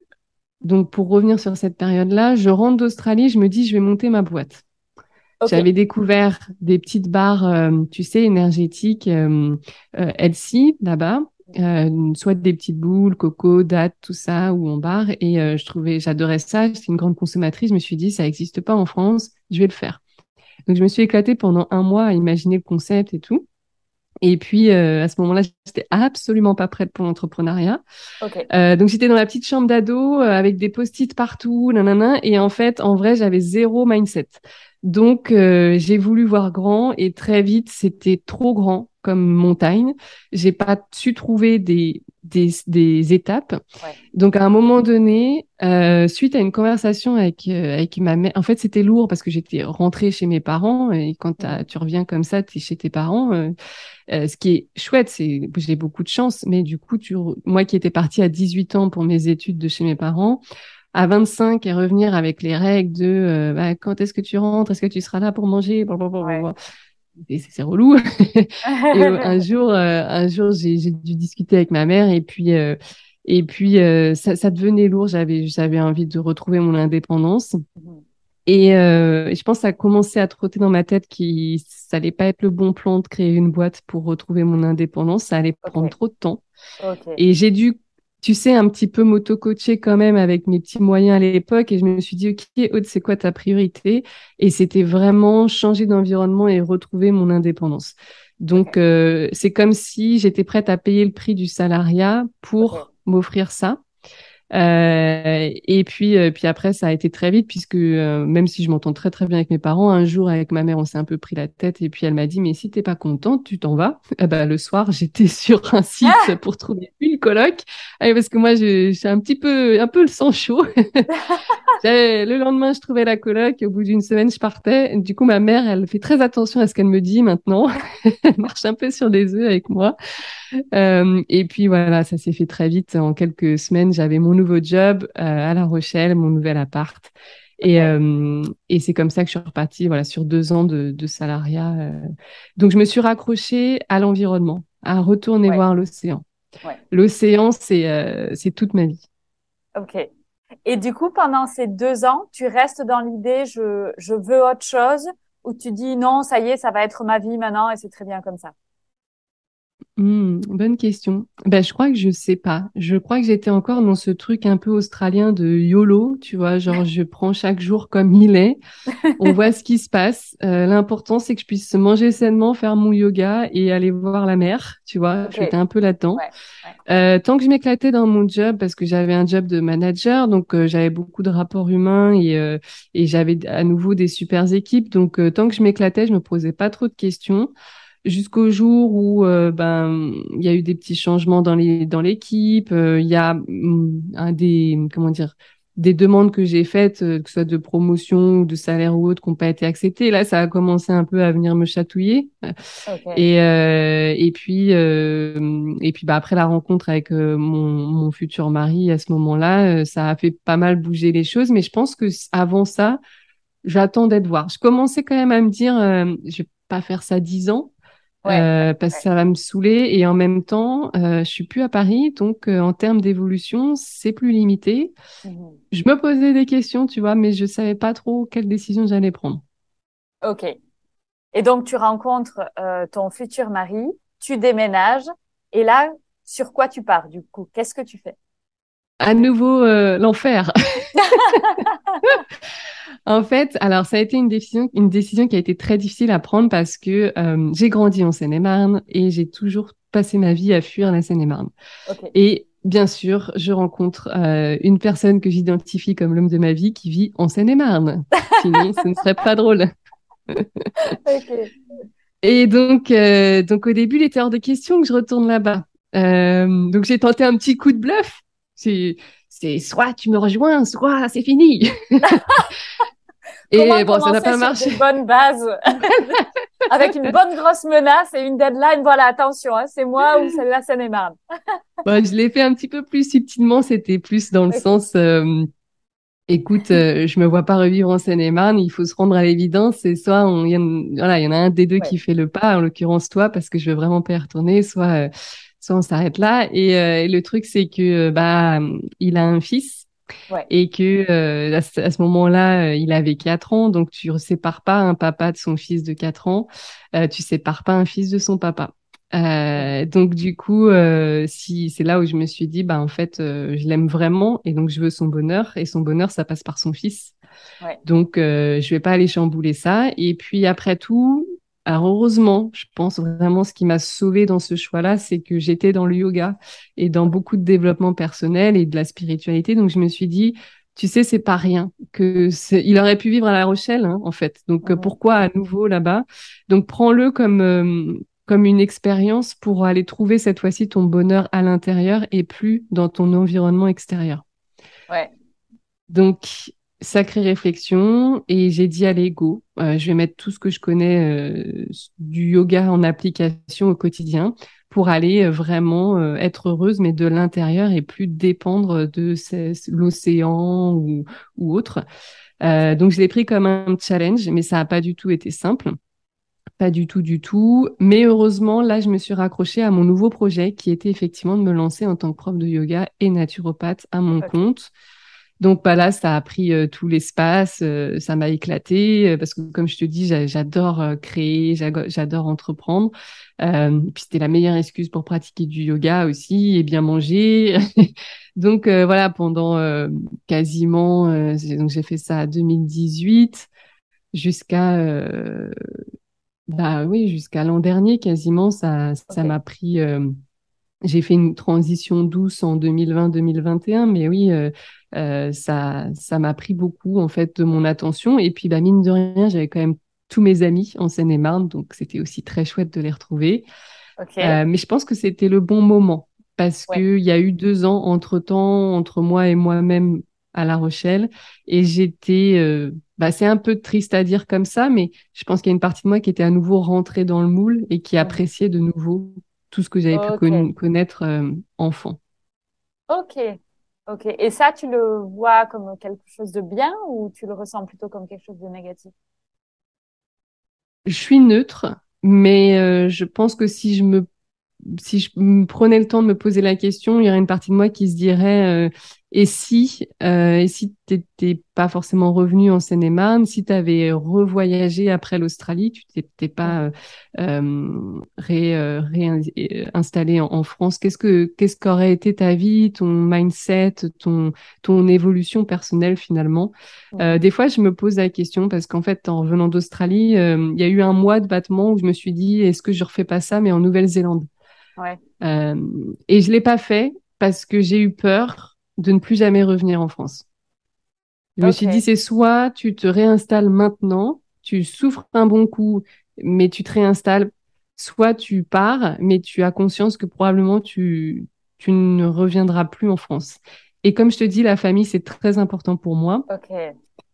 donc pour revenir sur cette période-là, je rentre d'Australie, je me dis je vais monter ma boîte. Okay. J'avais découvert des petites barres, tu sais, énergétiques, Etsy, là-bas, soit des petites boules, coco, dattes, tout ça, ou en barre. Et j'adorais ça, j'étais une grande consommatrice, je me suis dit ça n'existe pas en France, je vais le faire. Donc, je me suis éclatée pendant 1 mois à imaginer le concept et tout. Et puis, à ce moment-là, j'étais absolument pas prête pour l'entrepreneuriat. Okay. Donc, j'étais dans la petite chambre d'ado avec des post-it partout, nanana. Et en fait, en vrai, j'avais 0 mindset. Donc, j'ai voulu voir grand et très vite, c'était trop grand comme montagne. J'ai pas su trouver des étapes. Ouais. Donc, à un moment donné, suite à une conversation avec ma mère, en fait, c'était lourd parce que j'étais rentrée chez mes parents et quand tu reviens comme ça, t'es chez tes parents. Ce qui est chouette, c'est que j'ai beaucoup de chance, mais du coup, moi qui étais partie à 18 ans pour mes études de chez mes parents, à 25 et revenir avec les règles de quand est-ce que tu rentres, est-ce que tu seras là pour manger, blablabla. Et c'est relou. Et un jour, j'ai dû discuter avec ma mère et puis ça devenait lourd. J'avais envie de retrouver mon indépendance. Et je pense que ça a commencé à trotter dans ma tête que ça allait pas être le bon plan de créer une boîte pour retrouver mon indépendance. Ça allait prendre trop de temps. Okay. Et j'ai dû tu sais, un petit peu m'auto-coacher quand même avec mes petits moyens à l'époque. Et je me suis dit, OK, Aude, c'est quoi ta priorité? Et c'était vraiment changer d'environnement et retrouver mon indépendance. Donc, c'est comme si j'étais prête à payer le prix du salariat pour m'offrir ça. Et puis après, ça a été très vite puisque même si je m'entends très, très bien avec mes parents, un jour avec ma mère, on s'est un peu pris la tête et puis elle m'a dit « Mais si t'es pas contente, tu t'en vas. » Eh ben, le soir, j'étais sur un site pour trouver une coloc parce que moi, j'ai un peu le sang chaud. Le lendemain, je trouvais la coloc et au bout d'une semaine, je partais. Du coup, ma mère, elle fait très attention à ce qu'elle me dit maintenant. Elle marche un peu sur des œufs avec moi. Et puis voilà, ça s'est fait très vite. En quelques semaines, j'avais mon nouveau job à La Rochelle, mon nouvel appart. Et c'est comme ça que je suis repartie voilà, sur 2 ans de salariat. Donc, je me suis raccrochée à l'environnement, à retourner voir l'océan. Ouais. L'océan, c'est toute ma vie. OK. Et du coup, pendant ces 2 ans, tu restes dans l'idée « je veux autre chose » ou tu dis « non, ça y est, ça va être ma vie maintenant et c'est très bien comme ça ». Bonne question. Je crois que je sais pas. Je crois que j'étais encore dans ce truc un peu australien de YOLO, tu vois, genre je prends chaque jour comme il est, on voit ce qui se passe. L'important, c'est que je puisse manger sainement, faire mon yoga et aller voir la mer, tu vois. Okay. J'étais un peu là-dedans. Ouais. Tant que je m'éclatais dans mon job, parce que j'avais un job de manager, donc j'avais beaucoup de rapports humains et j'avais à nouveau des super équipes. Donc tant que je m'éclatais, je me posais pas trop de questions. Jusqu'au jour où il y a eu des petits changements dans l'équipe, il y a des demandes que j'ai faites, que ce soit de promotion ou de salaire ou autre, qui n'ont pas été acceptées. Là, ça a commencé un peu à venir me chatouiller. Okay. Et puis, après la rencontre avec mon futur mari à ce moment-là, ça a fait pas mal bouger les choses. Mais je pense que avant ça, j'attendais de voir. Je commençais quand même à me dire, je vais pas faire ça 10 ans. Parce que ça va me saouler et en même temps, je suis plus à Paris, donc en termes d'évolution, c'est plus limité. Je me posais des questions, tu vois, mais je savais pas trop quelle décision j'allais prendre. Ok. Et donc tu rencontres ton futur mari, tu déménages et là, sur quoi tu pars du coup? Qu'est-ce que tu fais? À nouveau l'enfer. En fait, alors ça a été une décision qui a été très difficile à prendre parce que j'ai grandi en Seine-et-Marne et j'ai toujours passé ma vie à fuir la Seine-et-Marne. Okay. Et bien sûr, je rencontre une personne que j'identifie comme l'homme de ma vie qui vit en Seine-et-Marne. Sinon, ce ne serait pas drôle. Okay. Et donc au début, il était hors de question que je retourne là-bas. Donc j'ai tenté un petit coup de bluff. C'est soit tu me rejoins, soit c'est fini. Et bon, ça n'a pas marché. Sur des bonnes bases, avec une bonne grosse menace et une deadline. Voilà, attention, hein, c'est moi ou celle-là, ça n'est marre. Je l'ai fait un petit peu plus subtilement. C'était plus dans le sens, écoute, je me vois pas revivre en Seine-et-Marne. Il faut se rendre à l'évidence. C'est soit il y en a un des deux qui fait le pas, en l'occurrence toi, parce que je veux vraiment pas y retourner, soit on s'arrête là. Et le truc, c'est que il a un fils. Ouais. Et que à ce moment-là, il avait 4 ans, donc tu ne sépares pas un papa de son fils de 4 ans, tu ne sépares pas un fils de son papa. Donc du coup, c'est là où je me suis dit, en fait, je l'aime vraiment et donc je veux son bonheur. Et son bonheur, ça passe par son fils. Ouais. Donc je ne vais pas aller chambouler ça. Et puis après tout, alors heureusement, je pense vraiment ce qui m'a sauvée dans ce choix-là, c'est que j'étais dans le yoga et dans beaucoup de développement personnel et de la spiritualité. Donc, je me suis dit, tu sais, c'est pas rien. Il aurait pu vivre à La Rochelle, hein, en fait. Donc, pourquoi à nouveau là-bas? Donc, prends-le comme une expérience pour aller trouver cette fois-ci ton bonheur à l'intérieur et plus dans ton environnement extérieur. Ouais. Donc... sacrée réflexion et j'ai dit allez go, je vais mettre tout ce que je connais du yoga en application au quotidien pour aller vraiment être heureuse mais de l'intérieur et plus dépendre de l'océan ou autre. Donc je l'ai pris comme un challenge mais ça n'a pas du tout été simple. Pas du tout, du tout. Mais heureusement, là, je me suis raccrochée à mon nouveau projet qui était effectivement de me lancer en tant que prof de yoga et naturopathe à mon compte. Donc bah là, ça a pris tout l'espace, ça m'a éclatée parce que comme je te dis, j'adore créer, j'adore entreprendre. Puis c'était la meilleure excuse pour pratiquer du yoga aussi et bien manger. Donc voilà, pendant quasiment, donc j'ai fait ça en 2018 jusqu'à jusqu'à l'an dernier quasiment. Ça m'a pris. J'ai fait une transition douce en 2020-2021, mais oui, ça m'a pris beaucoup en fait de mon attention. Et puis bah mine de rien, j'avais quand même tous mes amis en Seine-et-Marne, donc c'était aussi très chouette de les retrouver. Okay. Mais je pense que c'était le bon moment parce que il y a eu 2 ans entre-temps entre moi et moi-même à La Rochelle, et j'étais c'est un peu triste à dire comme ça, mais je pense qu'il y a une partie de moi qui était à nouveau rentrée dans le moule et qui appréciait de nouveau tout ce que j'avais pu connaître enfant. Ok. Et ça, tu le vois comme quelque chose de bien ou tu le ressens plutôt comme quelque chose de négatif? Je suis neutre, mais je pense que si je prenais le temps de me poser la question, il y aurait une partie de moi qui se dirait et si t'étais pas forcément revenu en Seine-et-Marne, si t'avais revoyagé après l'Australie, tu t'étais pas réinstallé en France, qu'est-ce qu'aurait été ta vie, ton mindset, ton évolution personnelle finalement. Des fois je me pose la question parce qu'en fait en revenant d'Australie, il y a eu un mois de battement où je me suis dit est-ce que je refais pas ça mais en Nouvelle-Zélande. Et je l'ai pas fait parce que j'ai eu peur de ne plus jamais revenir en France. Je me suis dit, c'est soit tu te réinstalles maintenant, tu souffres un bon coup, mais tu te réinstalles, soit tu pars, mais tu as conscience que probablement tu ne reviendras plus en France. Et comme je te dis, la famille, c'est très important pour moi.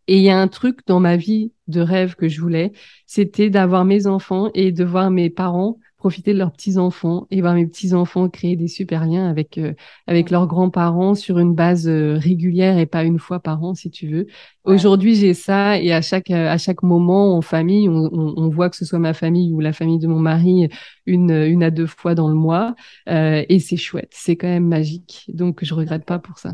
Et il y a un truc dans ma vie de rêve que je voulais, c'était d'avoir mes enfants et de voir mes parents profiter de leurs petits-enfants et voir mes petits-enfants créer des super liens avec leurs grands-parents sur une base régulière et pas une fois par an, si tu veux. Ouais. Aujourd'hui, j'ai ça et à chaque moment en famille, on voit que ce soit ma famille ou la famille de mon mari une à 2 fois dans le mois et c'est chouette, c'est quand même magique. Donc, je regrette pas pour ça.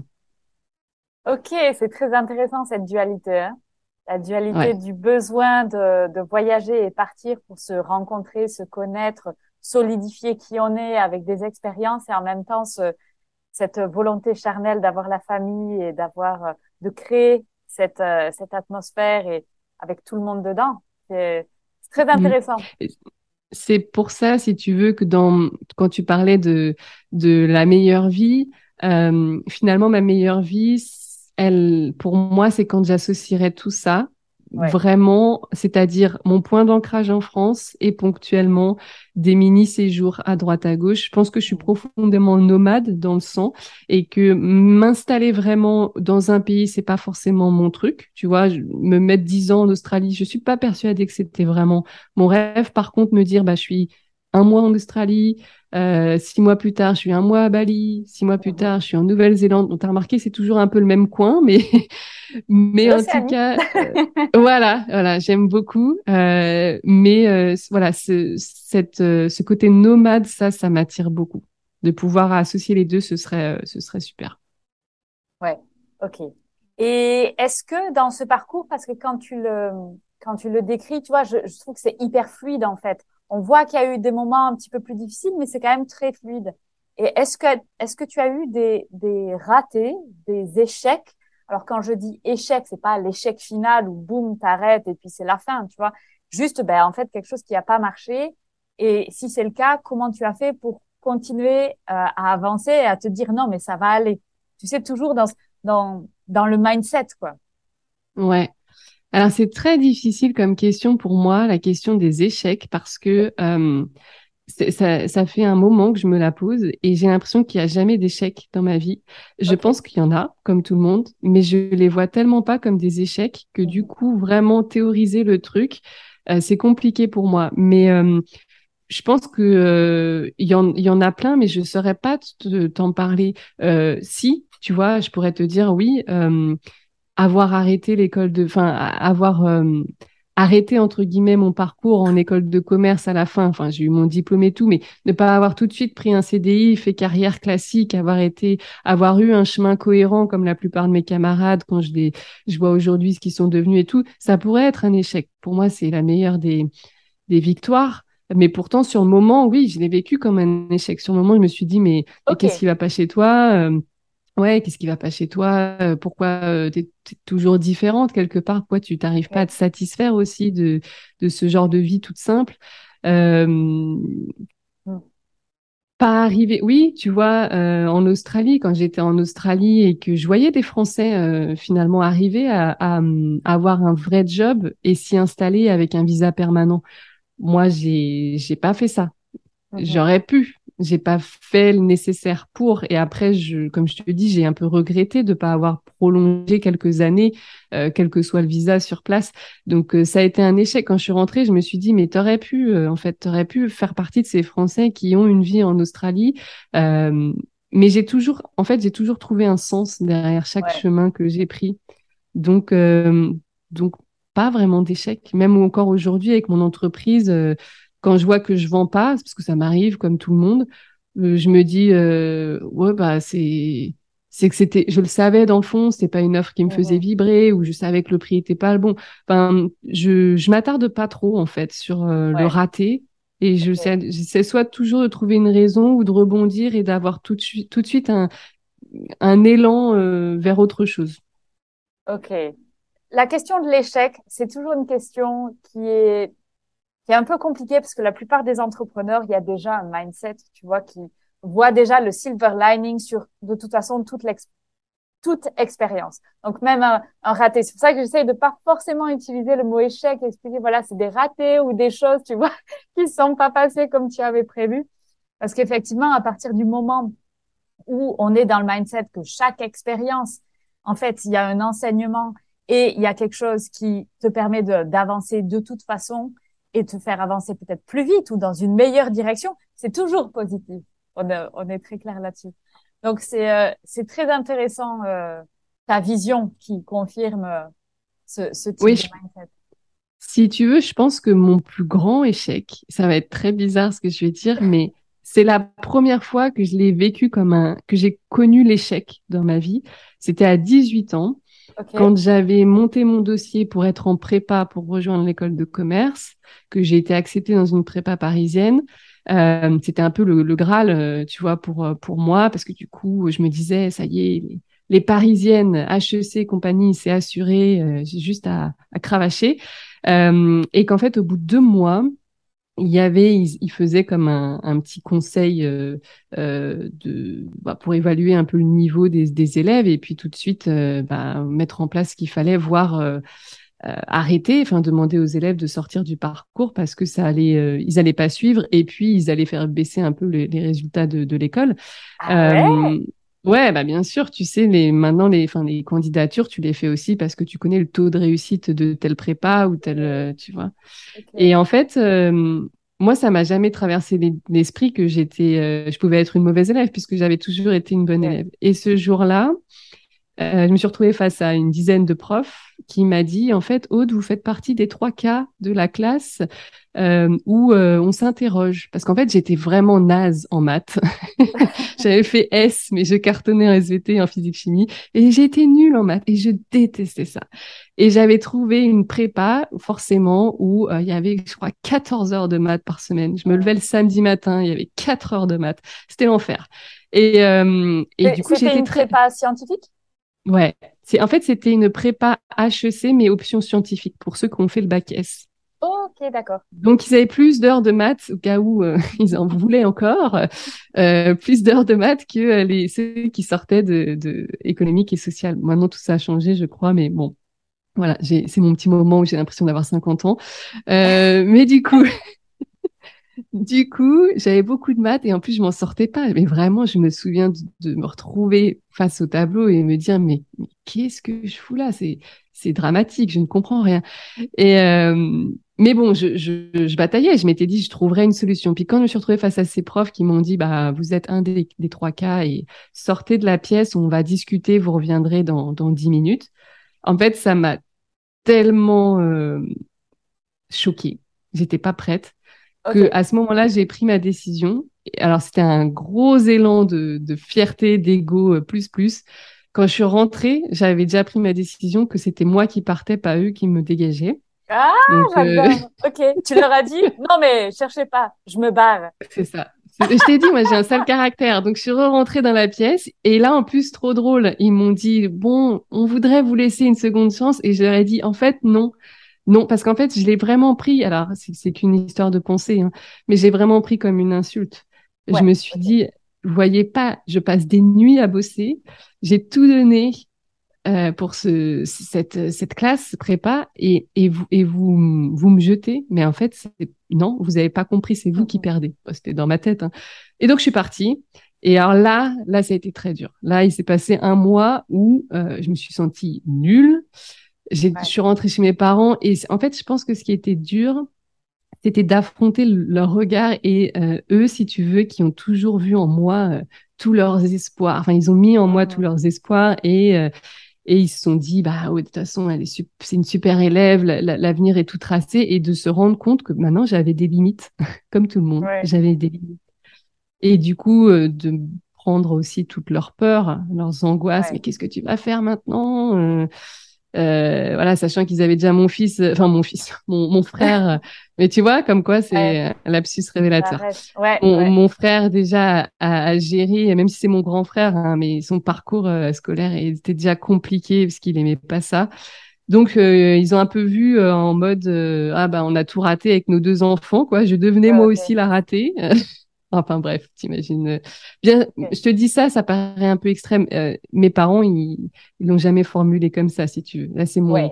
Ok, c'est très intéressant cette dualité, hein. La dualité du besoin de voyager et partir pour se rencontrer, se connaître, solidifier qui on est avec des expériences et en même temps cette volonté charnelle d'avoir la famille et de créer cette atmosphère et avec tout le monde dedans. C'est très intéressant. C'est pour ça, si tu veux, que quand tu parlais de la meilleure vie, finalement, ma meilleure vie, pour moi, c'est quand j'associerais tout ça, vraiment, c'est-à-dire mon point d'ancrage en France et ponctuellement des mini-séjours à droite à gauche. Je pense que je suis profondément nomade dans le sang et que m'installer vraiment dans un pays, c'est pas forcément mon truc. Tu vois, me mettre 10 ans en Australie, je suis pas persuadée que c'était vraiment mon rêve. Par contre, me dire, bah, je suis 1 mois en Australie, 6 mois plus tard, je suis 1 mois à Bali, 6 mois plus tard, je suis en Nouvelle-Zélande. Donc, t'as remarqué, c'est toujours un peu le même coin, mais en tout cas, voilà, j'aime beaucoup. Ce côté nomade, ça m'attire beaucoup. De pouvoir associer les deux, ce serait super. Ouais, ok. Et est-ce que dans ce parcours, parce que quand tu le décris, tu vois, je trouve que c'est hyper fluide, en fait. On voit qu'il y a eu des moments un petit peu plus difficiles, mais c'est quand même très fluide. Et est-ce que tu as eu des ratés, des échecs? Alors, quand je dis échec, c'est pas l'échec final où boum, t'arrêtes et puis c'est la fin, tu vois. Juste, en fait, quelque chose qui n'a pas marché. Et si c'est le cas, comment tu as fait pour continuer à avancer et à te dire non, mais ça va aller? Tu sais, toujours dans le mindset, quoi. Ouais. Alors, c'est très difficile comme question pour moi, la question des échecs, parce que ça fait un moment que je me la pose et j'ai l'impression qu'il n'y a jamais d'échecs dans ma vie. Je pense qu'il y en a, comme tout le monde, mais je les vois tellement pas comme des échecs que du coup, vraiment théoriser le truc, c'est compliqué pour moi. Mais je pense que il y en a plein, mais je saurais pas t'en parler. Si, tu vois, je pourrais te dire oui. Avoir arrêté l'école de, enfin, avoir arrêter, entre guillemets, mon parcours en école de commerce à la fin. Enfin, j'ai eu mon diplôme et tout, mais ne pas avoir tout de suite pris un CDI, fait carrière classique, avoir eu un chemin cohérent comme la plupart de mes camarades quand je vois aujourd'hui ce qu'ils sont devenus et tout, ça pourrait être un échec. Pour moi, c'est la meilleure des victoires. Mais pourtant, sur le moment, oui, je l'ai vécu comme un échec. Sur le moment, je me suis dit, mais qu'est-ce qui va pas chez toi? Qu'est-ce qui va pas chez toi? Pourquoi t'es toujours différente quelque part? Pourquoi tu t'arrives pas à te satisfaire aussi de ce genre de vie toute simple? Pas arrivé. Oui, tu vois, en Australie, quand j'étais en Australie et que je voyais des Français finalement arriver à avoir un vrai job et s'y installer avec un visa permanent. Moi, j'ai pas fait ça. J'aurais pu. J'ai pas fait le nécessaire pour. Et après, comme je te dis, j'ai un peu regretté de pas avoir prolongé quelques années, quel que soit le visa sur place. Donc, ça a été un échec. Quand je suis rentrée, je me suis dit, mais t'aurais pu faire partie de ces Français qui ont une vie en Australie. Mais j'ai toujours trouvé un sens derrière chaque chemin que j'ai pris. Donc, pas vraiment d'échec. Même encore aujourd'hui, avec mon entreprise, quand je vois que je vends pas, parce que ça m'arrive comme tout le monde, je me dis c'est que c'était, je le savais dans le fond, c'était pas une offre qui me faisait vibrer, ou je savais que le prix était pas le bon. Enfin, je m'attarde pas trop en fait sur le raté, et j'essaie soit toujours de trouver une raison ou de rebondir et d'avoir tout de suite un élan vers autre chose. OK. La question de l'échec, c'est toujours une question qui est un peu compliquée, parce que la plupart des entrepreneurs, il y a déjà un mindset, tu vois, qui voit déjà le silver lining sur, de toute façon, toute expérience. Donc, même un raté. C'est pour ça que j'essaye de pas forcément utiliser le mot échec et expliquer, voilà, c'est des ratés ou des choses, tu vois, qui sont pas passées comme tu avais prévu. Parce qu'effectivement, à partir du moment où on est dans le mindset que chaque expérience, en fait, il y a un enseignement, et il y a quelque chose qui te permet d'avancer de toute façon et te faire avancer peut-être plus vite ou dans une meilleure direction, c'est toujours positif. On est très clair là-dessus. Donc, c'est très intéressant ta vision qui confirme ce type de mindset. Si tu veux, je pense que mon plus grand échec, ça va être très bizarre ce que je vais dire, mais c'est la première fois que je l'ai vécu que j'ai connu l'échec dans ma vie. C'était à 18 ans. Okay. Quand j'avais monté mon dossier pour être en prépa pour rejoindre l'école de commerce, que j'ai été acceptée dans une prépa parisienne, c'était un peu le Graal, tu vois, pour moi, parce que du coup, je me disais, ça y est, les Parisiennes, HEC, compagnie, c'est assuré, j'ai juste à cravacher. Et qu'en fait, au bout de 2 mois, ils faisaient comme un petit conseil pour évaluer un peu le niveau des élèves, et puis tout de suite mettre en place ce qu'il fallait, voire arrêter, enfin demander aux élèves de sortir du parcours parce que ils allaient pas suivre, et puis ils allaient faire baisser un peu les résultats de l'école. Ouais, bah bien sûr, tu sais, maintenant les candidatures, tu les fais aussi parce que tu connais le taux de réussite de telle prépa ou telle, tu vois. Okay. Et en fait, moi, ça m'a jamais traversé l'esprit que je pouvais être une mauvaise élève, puisque j'avais toujours été une bonne élève. Et ce jour-là, je me suis retrouvée face à une dizaine de profs qui m'a dit, en fait, Aude, vous faites partie des 3 cas de la classe où on s'interroge, parce qu'en fait j'étais vraiment naze en maths. J'avais fait S, mais je cartonnais en SVT, en physique chimie, et j'ai été nulle en maths et je détestais ça. Et j'avais trouvé une prépa forcément où il y avait, je crois, 14 heures de maths par semaine. Je me levais le samedi matin, il y avait 4 heures de maths, c'était l'enfer. Et du coup, c'était une prépa scientifique. Ouais, c'était une prépa HEC mais option scientifique pour ceux qui ont fait le bac S. OK, d'accord. Donc, ils avaient plus d'heures de maths, au cas où ils en voulaient encore, plus d'heures de maths que ceux qui sortaient de économique et sociale. Maintenant, tout ça a changé, je crois, mais bon, voilà, c'est mon petit moment où j'ai l'impression d'avoir 50 ans. Mais du coup, j'avais beaucoup de maths et en plus, je m'en sortais pas. Mais vraiment, je me souviens de me retrouver face au tableau et me dire, mais qu'est-ce que je fous là? C'est dramatique, je ne comprends rien. Et... mais bon, je bataillais, je m'étais dit, je trouverais une solution. Puis quand je me suis retrouvée face à ces profs qui m'ont dit, vous êtes un des 3 cas et sortez de la pièce, on va discuter, vous reviendrez dans 10 minutes. En fait, ça m'a tellement choquée. J'étais pas prête. Okay. Que à ce moment-là, j'ai pris ma décision. Alors, c'était un gros élan de fierté, d'ego, plus. Quand je suis rentrée, j'avais déjà pris ma décision que c'était moi qui partais, pas eux qui me dégageaient. Ah, j'adore. Ok, tu leur as dit « Non, mais cherchez pas, je me barre. » C'est ça. Je t'ai dit, moi, j'ai un sale caractère. Donc, je suis rentrée dans la pièce. Et là, en plus, trop drôle, ils m'ont dit « Bon, on voudrait vous laisser une seconde chance. » Et je leur ai dit « En fait, non. » Non, parce qu'en fait, je l'ai vraiment pris. Alors, c'est qu'une histoire de pensée, hein, mais j'ai vraiment pris comme une insulte. Ouais, je me suis dit, vous voyez pas, je passe des nuits à bosser. J'ai tout donné pour cette classe prépa et vous me jetez. Mais en fait, non, vous avez pas compris, c'est vous qui perdez. C'était dans ma tête. Hein. Et donc, je suis partie. Et alors là, ça a été très dur. Là, il s'est passé un mois où je me suis sentie nulle. Je suis rentrée chez mes parents et en fait, je pense que ce qui était dur, c'était d'affronter leur regard et eux, si tu veux, qui ont toujours vu en moi tous leurs espoirs. Enfin, ils ont mis en moi tous leurs espoirs et ils se sont dit, bah ouais, de toute façon, c'est une super élève, l'avenir est tout tracé, et de se rendre compte que maintenant, j'avais des limites, comme tout le monde, j'avais des limites. Et du coup, de prendre aussi toutes leurs peurs, leurs angoisses, mais qu'est-ce que tu vas faire maintenant voilà, sachant qu'ils avaient déjà mon frère, mais tu vois, comme quoi c'est un lapsus révélateur. Mon frère déjà à gérer, même si c'est mon grand frère, hein, mais son parcours scolaire était déjà compliqué parce qu'il aimait pas ça. Donc ils ont un peu vu en mode on a tout raté avec nos deux enfants, quoi. Je devenais moi aussi la ratée. Enfin bref, t'imagines. Bien, je te dis ça paraît un peu extrême. Mes parents, ils l'ont jamais formulé comme ça, si tu veux. Là, c'est mon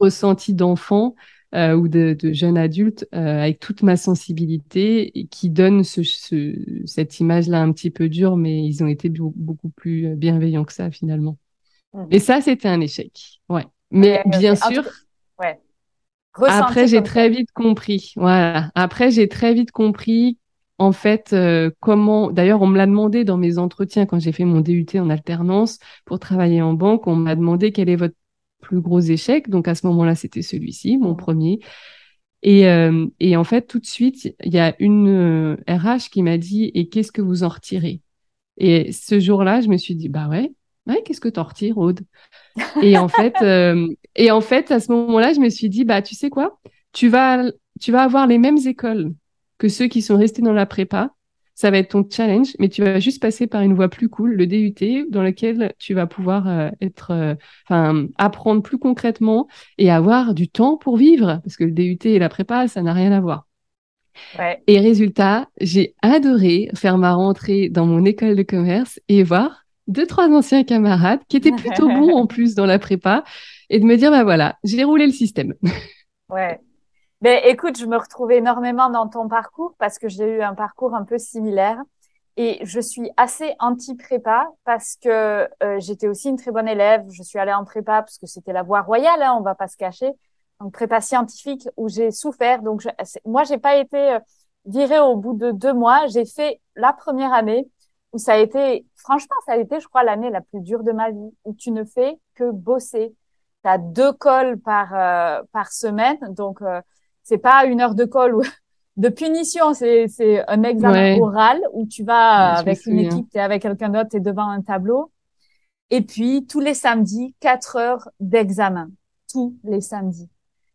ressenti d'enfant ou de jeune adulte avec toute ma sensibilité qui donne cette image-là un petit peu dure, mais ils ont été beaucoup plus bienveillants que ça finalement. Et ça, c'était un échec. Ouais. Mais bien sûr. Après, j'ai très vite compris. Voilà. Après, j'ai très vite compris. En fait, comment... D'ailleurs, on me l'a demandé dans mes entretiens quand j'ai fait mon DUT en alternance pour travailler en banque. On m'a demandé quel est votre plus gros échec. Donc, à ce moment-là, c'était celui-ci, mon premier. Et en fait, tout de suite, il y a une RH qui m'a dit « Et qu'est-ce que vous en retirez ?» Et ce jour-là, je me suis dit « Bah ouais, qu'est-ce que t'en retires, Aude ?» Et en fait, à ce moment-là, je me suis dit « Bah, tu sais quoi ? Tu vas avoir les mêmes écoles. » que ceux qui sont restés dans la prépa, ça va être ton challenge, mais tu vas juste passer par une voie plus cool, le DUT, dans lequel tu vas pouvoir apprendre plus concrètement et avoir du temps pour vivre, parce que le DUT et la prépa, ça n'a rien à voir. Ouais. Et résultat, j'ai adoré faire ma rentrée dans mon école de commerce et voir 2-3 anciens camarades qui étaient plutôt bons en plus dans la prépa et de me dire, bah voilà, j'ai roulé le système. Ouais. Ben, écoute, je me retrouve énormément dans ton parcours parce que j'ai eu un parcours un peu similaire et je suis assez anti-prépa parce que j'étais aussi une très bonne élève. Je suis allée en prépa parce que c'était la voie royale, hein, on va pas se cacher. Donc, prépa scientifique où j'ai souffert. Donc, moi, j'ai pas été virée au bout de 2 mois. J'ai fait la première année où ça a été, je crois, l'année la plus dure de ma vie où tu ne fais que bosser. T'as 2 colles par semaine. Donc, c'est pas une heure de colle ou de punition, c'est un examen oral où tu vas avec une équipe, t'es avec quelqu'un d'autre, t'es devant un tableau. Et puis, tous les samedis, 4 heures d'examen. Tous les samedis.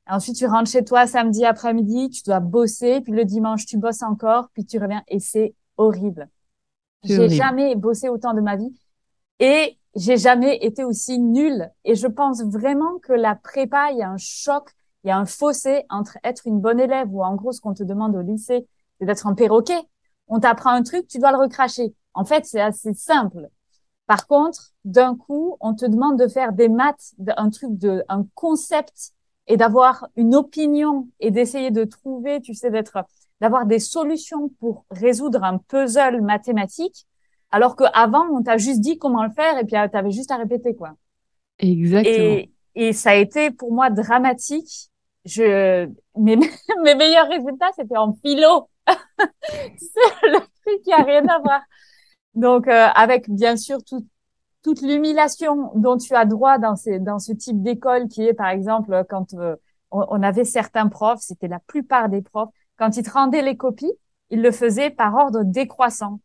Et ensuite, tu rentres chez toi samedi après-midi, tu dois bosser, puis le dimanche, tu bosses encore, puis tu reviens et c'est horrible. J'ai jamais bossé autant de ma vie et j'ai jamais été aussi nulle. Et je pense vraiment que la prépa, il y a un choc. Il y a un fossé entre être une bonne élève ou en gros, ce qu'on te demande au lycée, c'est d'être un perroquet. On t'apprend un truc, tu dois le recracher. En fait, c'est assez simple. Par contre, d'un coup, on te demande de faire des maths, un concept et d'avoir une opinion et d'essayer de trouver, tu sais, d'avoir des solutions pour résoudre un puzzle mathématique. Alors qu'avant, on t'a juste dit comment le faire et puis t'avais juste à répéter, quoi. Exactement. Et ça a été pour moi dramatique. Mes meilleurs résultats, c'était en philo. C'est le truc qui a rien à voir. Donc, avec, bien sûr, toute l'humiliation dont tu as droit dans ce type d'école qui est, par exemple, quand on avait certains profs, c'était la plupart des profs, quand ils te rendaient les copies, ils le faisaient par ordre décroissant.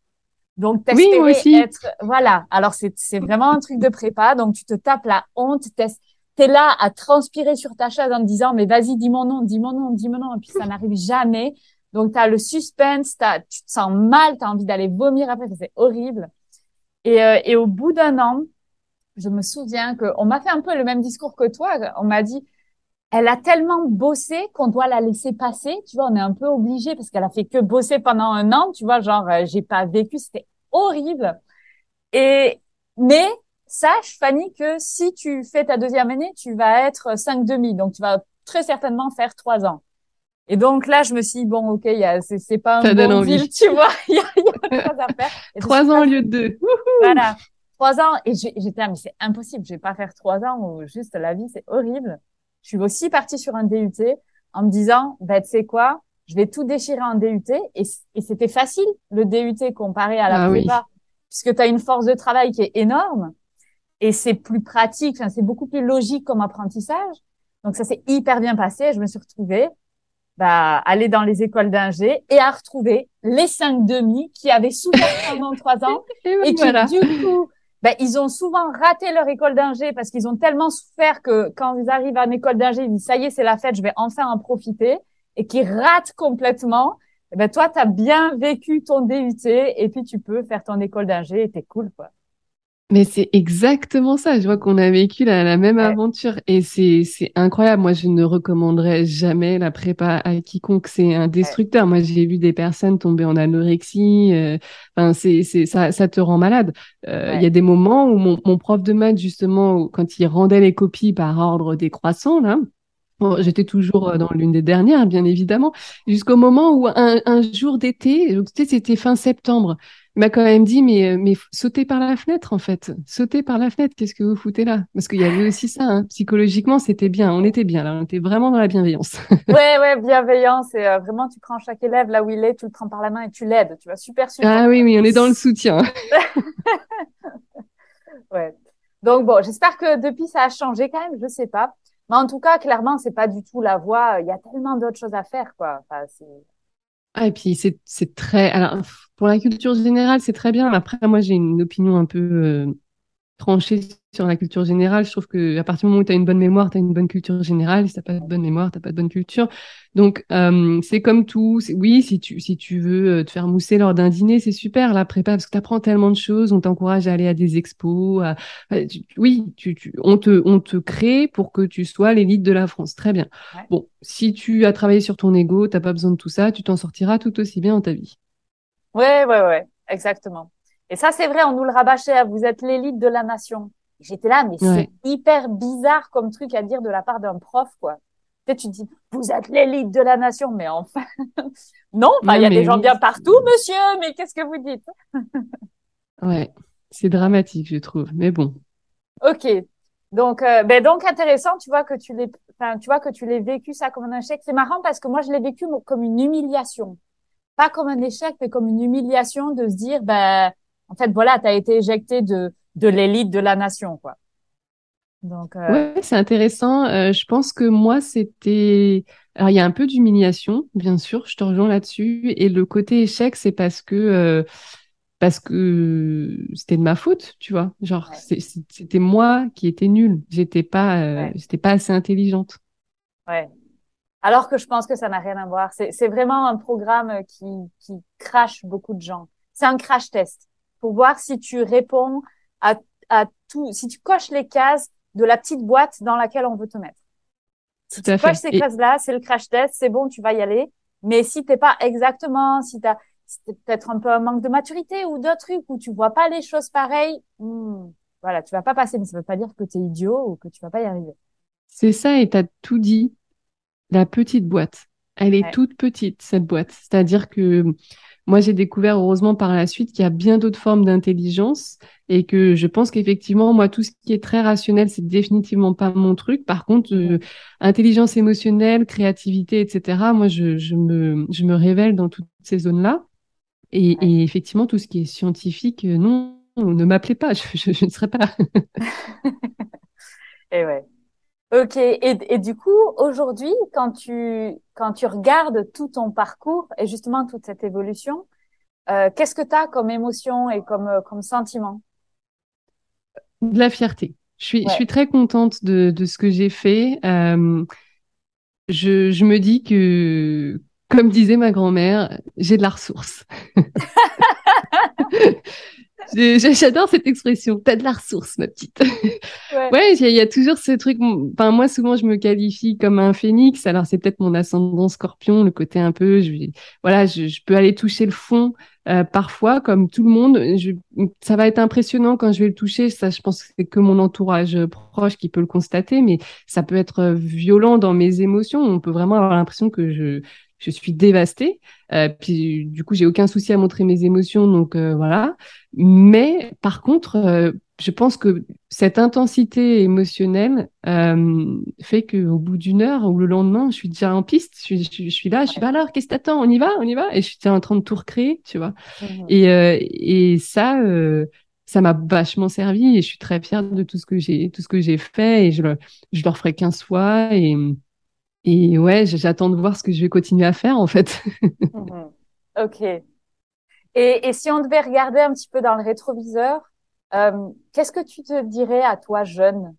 Donc, t'espérais être, voilà. Alors, c'est vraiment un truc de prépa. Donc, tu te tapes la honte, t'es là à transpirer sur ta chaise en te disant, mais vas-y, dis mon nom. Et puis, ça n'arrive jamais. Donc, t'as le suspense, tu te sens mal, t'as envie d'aller vomir après, c'est horrible. Et au bout d'un an, je me souviens qu'on m'a fait un peu le même discours que toi. On m'a dit, elle a tellement bossé qu'on doit la laisser passer, tu vois, on est un peu obligé parce qu'elle a fait que bosser pendant un an, tu vois, genre j'ai pas vécu, c'était horrible. Mais sache Fanny que si tu fais ta deuxième année, tu vas être 5,5, donc tu vas très certainement faire 3 ans. Et donc là, je me suis dit, bon, ok, c'est pas un bon deal, tu vois, il y a trois à faire. 3 ans au lieu de 2. Voilà, 3 ans. Et j'étais là, mais c'est impossible, je vais pas faire 3 ans ou juste la vie, c'est horrible. Je suis aussi partie sur un DUT en me disant, tu sais quoi, je vais tout déchirer en DUT. Et c'était facile, le DUT comparé à la prépa, puisque tu as une force de travail qui est énorme et c'est plus pratique, enfin, c'est beaucoup plus logique comme apprentissage. Donc, ça s'est hyper bien passé. Je me suis retrouvée aller dans les écoles d'ingé et à retrouver les 5,5 qui avaient souffert pendant 3 ans et qui, du coup... ils ont souvent raté leur école d'ingé parce qu'ils ont tellement souffert que quand ils arrivent à une école d'ingé, ils disent, ça y est, c'est la fête, je vais enfin en profiter, et qui ratent complètement. Toi, t'as bien vécu ton DUT et puis tu peux faire ton école d'ingé et t'es cool, quoi. Mais c'est exactement ça. Je vois qu'on a vécu la même aventure et c'est incroyable. Moi, je ne recommanderais jamais la prépa à quiconque. C'est un destructeur. Moi, j'ai vu des personnes tomber en anorexie. Enfin, ça te rend malade. Il y a des moments où mon prof de maths, justement, quand il rendait les copies par ordre décroissant, là. Bon, j'étais toujours dans l'une des dernières, bien évidemment, jusqu'au moment où un jour d'été, c'était fin septembre, il m'a quand même dit, mais sautez par la fenêtre, en fait. Sautez par la fenêtre, qu'est-ce que vous foutez là? Parce qu'il y avait aussi ça, hein. Psychologiquement, c'était bien, on était bien, là, on était vraiment dans la bienveillance. Ouais, bienveillance, et vraiment, tu prends chaque élève là où il est, tu le prends par la main et tu l'aides, tu vois, super. Ah oui, on est dans le soutien. Ouais. Donc bon, j'espère que depuis, ça a changé quand même, je sais pas. Mais en tout cas, clairement, c'est pas du tout la voie. Il y a tellement d'autres choses à faire, quoi. Enfin, et puis c'est très. Alors, pour la culture générale, c'est très bien. Après, moi, j'ai une opinion un peu tranchée sur la culture générale. Je trouve que à partir du moment où t'as une bonne mémoire, t'as une bonne culture générale. Si t'as pas de bonne mémoire, t'as pas de bonne culture. Donc, c'est comme tout. Oui, si tu veux te faire mousser lors d'un dîner, c'est super la prépa parce que t'apprends tellement de choses. On t'encourage à aller à des expos. On te crée pour que tu sois l'élite de la France. Très bien. Ouais. Bon, si tu as travaillé sur ton ego, t'as pas besoin de tout ça. Tu t'en sortiras tout aussi bien dans ta vie. Ouais, exactement. Et ça, c'est vrai. On nous le rabâchait. Vous êtes l'élite de la nation. J'étais là, mais c'est hyper bizarre comme truc à dire de la part d'un prof, quoi. Peut-être tu te dis, vous êtes l'élite de la nation, mais enfin, non, il y a des gens bien partout, monsieur, mais qu'est-ce que vous dites? Ouais, c'est dramatique, je trouve, mais bon. Ok, donc intéressant, tu vois que tu l'aies vécu ça comme un échec. C'est marrant parce que moi, je l'ai vécu comme une humiliation. Pas comme un échec, mais comme une humiliation de se dire, en fait, voilà, t'as été éjecté de l'élite de la nation, quoi. Donc, ouais, c'est intéressant. Je pense que moi, c'était... Alors, il y a un peu d'humiliation, bien sûr, je te rejoins là-dessus. Et le côté échec, c'est parce que c'était de ma faute, tu vois. Genre, c'était moi qui étais nulle. J'étais pas assez intelligente. Ouais. Alors que je pense que ça n'a rien à voir. C'est vraiment un programme qui crache beaucoup de gens. C'est un crash test pour voir si tu réponds à tout, si tu coches les cases de la petite boîte dans laquelle on veut te mettre. Si tu coches ces cases-là, c'est le crash test, c'est bon, tu vas y aller. Mais si t'es pas exactement, si t'es peut-être un peu un manque de maturité ou d'autres trucs où tu vois pas les choses pareilles, voilà, tu vas pas passer, mais ça veut pas dire que t'es idiot ou que tu vas pas y arriver. C'est ça, et t'as tout dit. La petite boîte, elle est toute petite, cette boîte. C'est-à-dire que moi, j'ai découvert heureusement par la suite qu'il y a bien d'autres formes d'intelligence et que je pense qu'effectivement, moi, tout ce qui est très rationnel, c'est définitivement pas mon truc. Par contre, intelligence émotionnelle, créativité, etc., moi, je me révèle dans toutes ces zones-là. Et effectivement, tout ce qui est scientifique, non, ne m'appelait pas, je ne serais pas là. Et ouais. Ok, et du coup, aujourd'hui, quand tu regardes tout ton parcours et justement toute cette évolution, qu'est-ce que tu as comme émotion et comme sentiment? De la fierté. Je suis très contente de ce que j'ai fait. Je me dis que, comme disait ma grand-mère, j'ai de la ressource. J'adore cette expression. T'as de la ressource, ma petite. Ouais, il y a toujours ce truc. Enfin, moi, souvent, je me qualifie comme un phénix. Alors, c'est peut-être mon ascendant Scorpion, le côté un peu. Je peux aller toucher le fond parfois, comme tout le monde. Ça va être impressionnant quand je vais le toucher. Ça, je pense que c'est que mon entourage proche qui peut le constater, mais ça peut être violent dans mes émotions. On peut vraiment avoir l'impression que je suis dévastée, puis du coup j'ai aucun souci à montrer mes émotions, donc voilà. Mais par contre, je pense que cette intensité émotionnelle fait qu'au bout d'une heure ou le lendemain, je suis déjà en piste, je suis là, je suis là, alors qu'est-ce que t'attends, on y va, et je suis déjà en train de tout recréer, tu vois. Et ça, ça m'a vachement servi et je suis très fière de tout ce que j'ai fait, et je le referai 15 fois Et ouais, j'attends de voir ce que je vais continuer à faire, en fait. Ok. Et si on devait regarder un petit peu dans le rétroviseur, qu'est-ce que tu te dirais à toi jeune?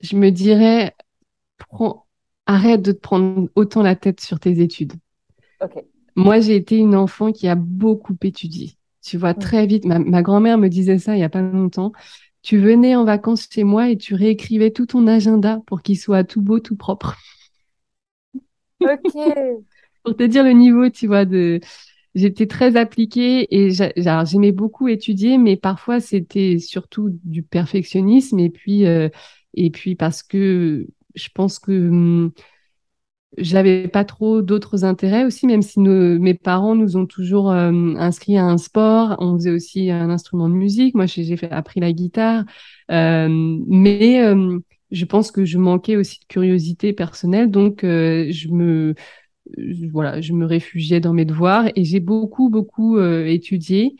Je me dirais, arrête de te prendre autant la tête sur tes études. Ok. Moi, j'ai été une enfant qui a beaucoup étudié. Tu vois, très vite, ma grand-mère me disait ça il n'y a pas longtemps. Tu venais en vacances chez moi et tu réécrivais tout ton agenda pour qu'il soit tout beau, tout propre. Okay. Pour te dire le niveau, tu vois, j'étais très appliquée et j'aimais beaucoup étudier, mais parfois c'était surtout du perfectionnisme et puis parce que je pense que j'avais pas trop d'autres intérêts aussi, même si mes parents nous ont toujours inscrits à un sport. On faisait aussi un instrument de musique. Moi, j'ai appris la guitare, mais je pense que je manquais aussi de curiosité personnelle, donc je me réfugiais dans mes devoirs et j'ai beaucoup étudié,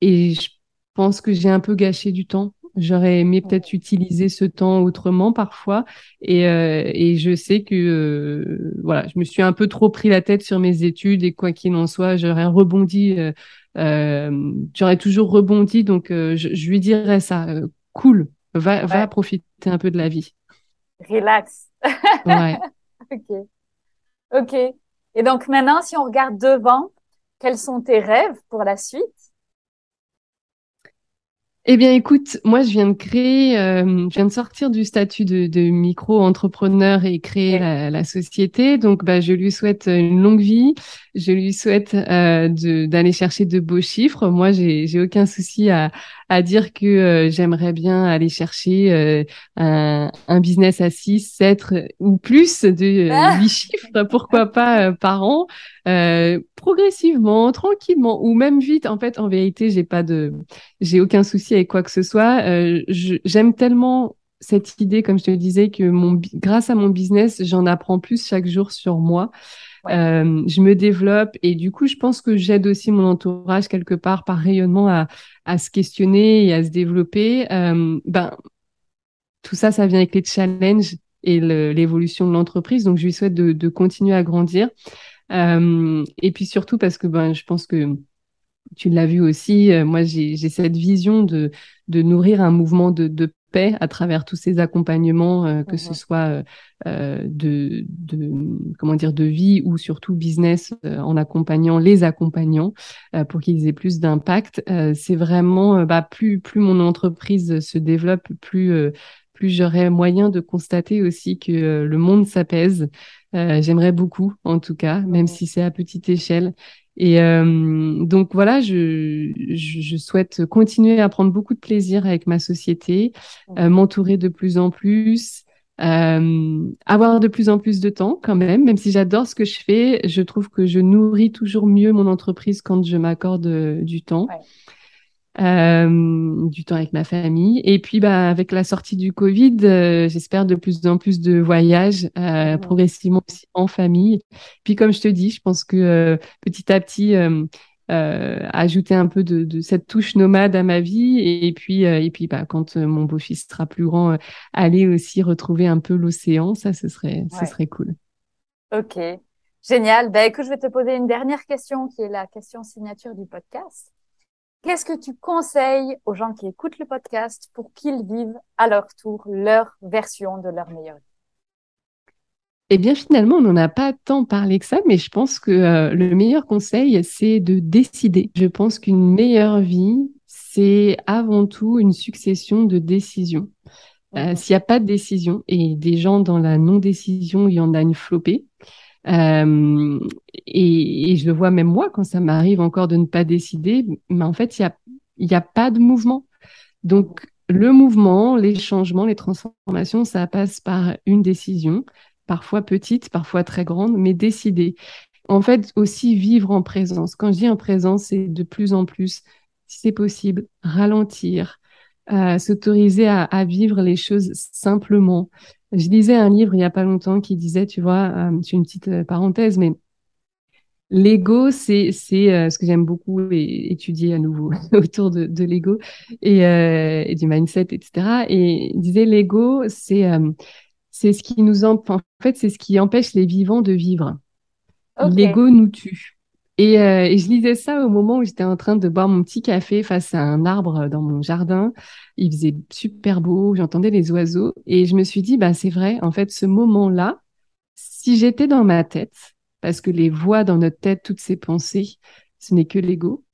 et je pense que j'ai un peu gâché du temps. J'aurais aimé peut-être utiliser ce temps autrement parfois, et je sais que je me suis un peu trop pris la tête sur mes études, et quoi qu'il en soit, j'aurais toujours rebondi, donc je lui dirais ça, cool. Va profiter un peu de la vie. Relax. Ouais. Ok. Et donc maintenant, si on regarde devant, quels sont tes rêves pour la suite? Eh bien, écoute, moi, je viens de sortir du statut de micro-entrepreneur et créer la société. Donc, je lui souhaite une longue vie. Je lui souhaite d'aller chercher de beaux chiffres. Moi, j'ai aucun souci à dire que j'aimerais bien aller chercher un business à 6, 7 ou plus de 8 chiffres, pourquoi pas par an, progressivement, tranquillement ou même vite. En fait, en vérité, j'ai aucun souci avec quoi que ce soit. J'aime tellement cette idée, comme je te le disais, que grâce à mon business, j'en apprends plus chaque jour sur moi. Ouais. Je me développe, et du coup, je pense que j'aide aussi mon entourage quelque part par rayonnement à se questionner et à se développer. Tout ça, ça vient avec les challenges et l'évolution de l'entreprise. Donc, je lui souhaite de continuer à grandir. Et puis surtout parce que je pense que tu l'as vu aussi, moi, j'ai cette vision de nourrir un mouvement de paix à travers tous ces accompagnements, que ce soit de vie ou surtout business, en accompagnant les accompagnants pour qu'ils aient plus d'impact. C'est vraiment, plus mon entreprise se développe, plus j'aurai moyen de constater aussi que le monde s'apaise. J'aimerais beaucoup, en tout cas, même si c'est à petite échelle. Et donc voilà, je souhaite continuer à prendre beaucoup de plaisir avec ma société, m'entourer de plus en plus, avoir de plus en plus de temps quand même si j'adore ce que je fais. Je trouve que je nourris toujours mieux mon entreprise quand je m'accorde du temps. Ouais. Du temps avec ma famille, et puis avec la sortie du Covid, j'espère de plus en plus de voyages, progressivement aussi en famille. Puis comme je te dis, je pense que petit à petit ajouter un peu de cette touche nomade à ma vie, et puis bah, quand mon beau-fils sera plus grand, aller aussi retrouver un peu l'océan, ça ce serait cool. Ok, génial. Ben écoute, je vais te poser une dernière question qui est la question signature du podcast. Qu'est-ce que tu conseilles aux gens qui écoutent le podcast pour qu'ils vivent à leur tour leur version de leur meilleure vie? Eh bien, finalement, on n'en a pas tant parlé que ça, mais je pense que le meilleur conseil, c'est de décider. Je pense qu'une meilleure vie, c'est avant tout une succession de décisions. S'il n'y a pas de décision, et des gens dans la non-décision, il y en a une flopée. Et je le vois même moi, quand ça m'arrive encore de ne pas décider, mais en fait, il n'y a pas de mouvement. Donc, le mouvement, les changements, les transformations, ça passe par une décision. Parfois petite, parfois très grande, mais décider. En fait, aussi vivre en présence. Quand je dis en présence, c'est de plus en plus, si c'est possible, ralentir, s'autoriser à vivre les choses simplement. Je lisais un livre il n'y a pas longtemps qui disait, tu vois, c'est une petite parenthèse, mais l'ego, c'est ce que j'aime beaucoup étudier à nouveau autour de l'ego et du mindset, etc. Et il disait, l'ego, c'est ce qui nous c'est ce qui empêche les vivants de vivre. Okay. L'ego nous tue. Et je lisais ça au moment où j'étais en train de boire mon petit café face à un arbre dans mon jardin. Il faisait super beau, j'entendais les oiseaux. Et je me suis dit, bah, c'est vrai, en fait, ce moment-là, si j'étais dans ma tête, parce que les voix dans notre tête, toutes ces pensées, ce n'est que l'ego.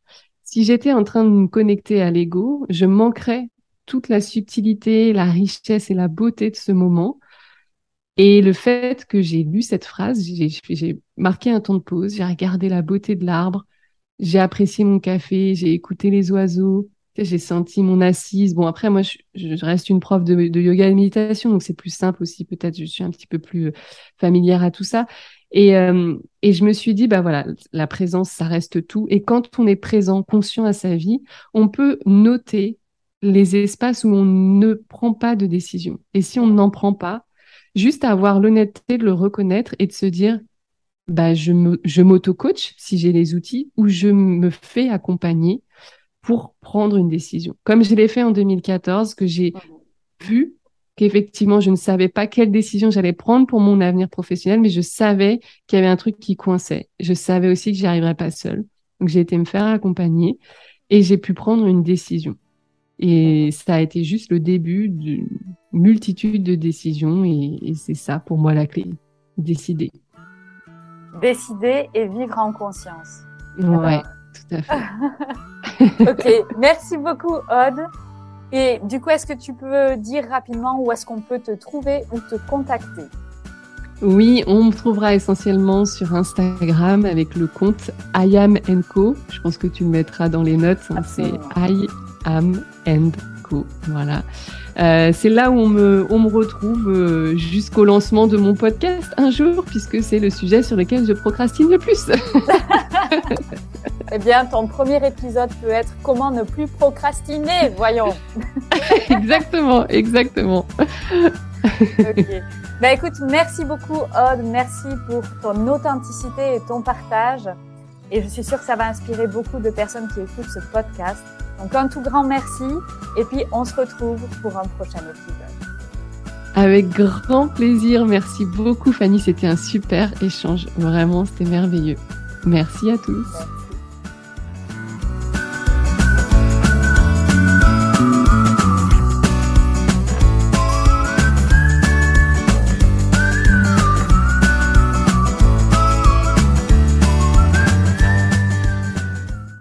Si j'étais en train de me connecter à l'ego, je manquerais toute la subtilité, la richesse et la beauté de ce moment. Et le fait que j'ai lu cette phrase, j'ai marqué un temps de pause, j'ai regardé la beauté de l'arbre, j'ai apprécié mon café, j'ai écouté les oiseaux, j'ai senti mon assise. Bon, après, moi, je reste une prof de yoga et de méditation, donc c'est plus simple aussi, peut-être, je suis un petit peu plus familière à tout ça. Et je me suis dit, bah voilà, la présence, ça reste tout. Et quand on est présent, conscient à sa vie, on peut noter les espaces où on ne prend pas de décision. Et si on n'en prend pas, juste à avoir l'honnêteté de le reconnaître et de se dire, bah, je m'auto-coach si j'ai les outils, ou je me fais accompagner pour prendre une décision. Comme je l'ai fait en 2014, que j'ai vu qu'effectivement, je ne savais pas quelle décision j'allais prendre pour mon avenir professionnel, mais je savais qu'il y avait un truc qui coinçait. Je savais aussi que j'y arriverais pas seule. Donc, j'ai été me faire accompagner et j'ai pu prendre une décision. Et ça a été juste le début d'une multitude de décisions, et c'est ça pour moi la clé, décider. Décider et vivre en conscience. Ouais, tout à fait. Ok, merci beaucoup Aude. Et du coup, est-ce que tu peux dire rapidement où est-ce qu'on peut te trouver ou te contacter? Oui, on me trouvera essentiellement sur Instagram avec le compte i.am.and.co. Je pense que tu le mettras dans les notes, hein, c'est i.am.and.co. Voilà. C'est là où on me retrouve jusqu'au lancement de mon podcast un jour, puisque c'est le sujet sur lequel je procrastine le plus. Eh bien, ton premier épisode peut être « Comment ne plus procrastiner ?» Voyons. Exactement. Ok. Bah écoute, merci beaucoup Aude, merci pour ton authenticité et ton partage. Et je suis sûre que ça va inspirer beaucoup de personnes qui écoutent ce podcast. Donc un tout grand merci, et puis on se retrouve pour un prochain épisode. Avec grand plaisir, merci beaucoup Fanny, c'était un super échange, vraiment c'était merveilleux. Merci à tous. Merci.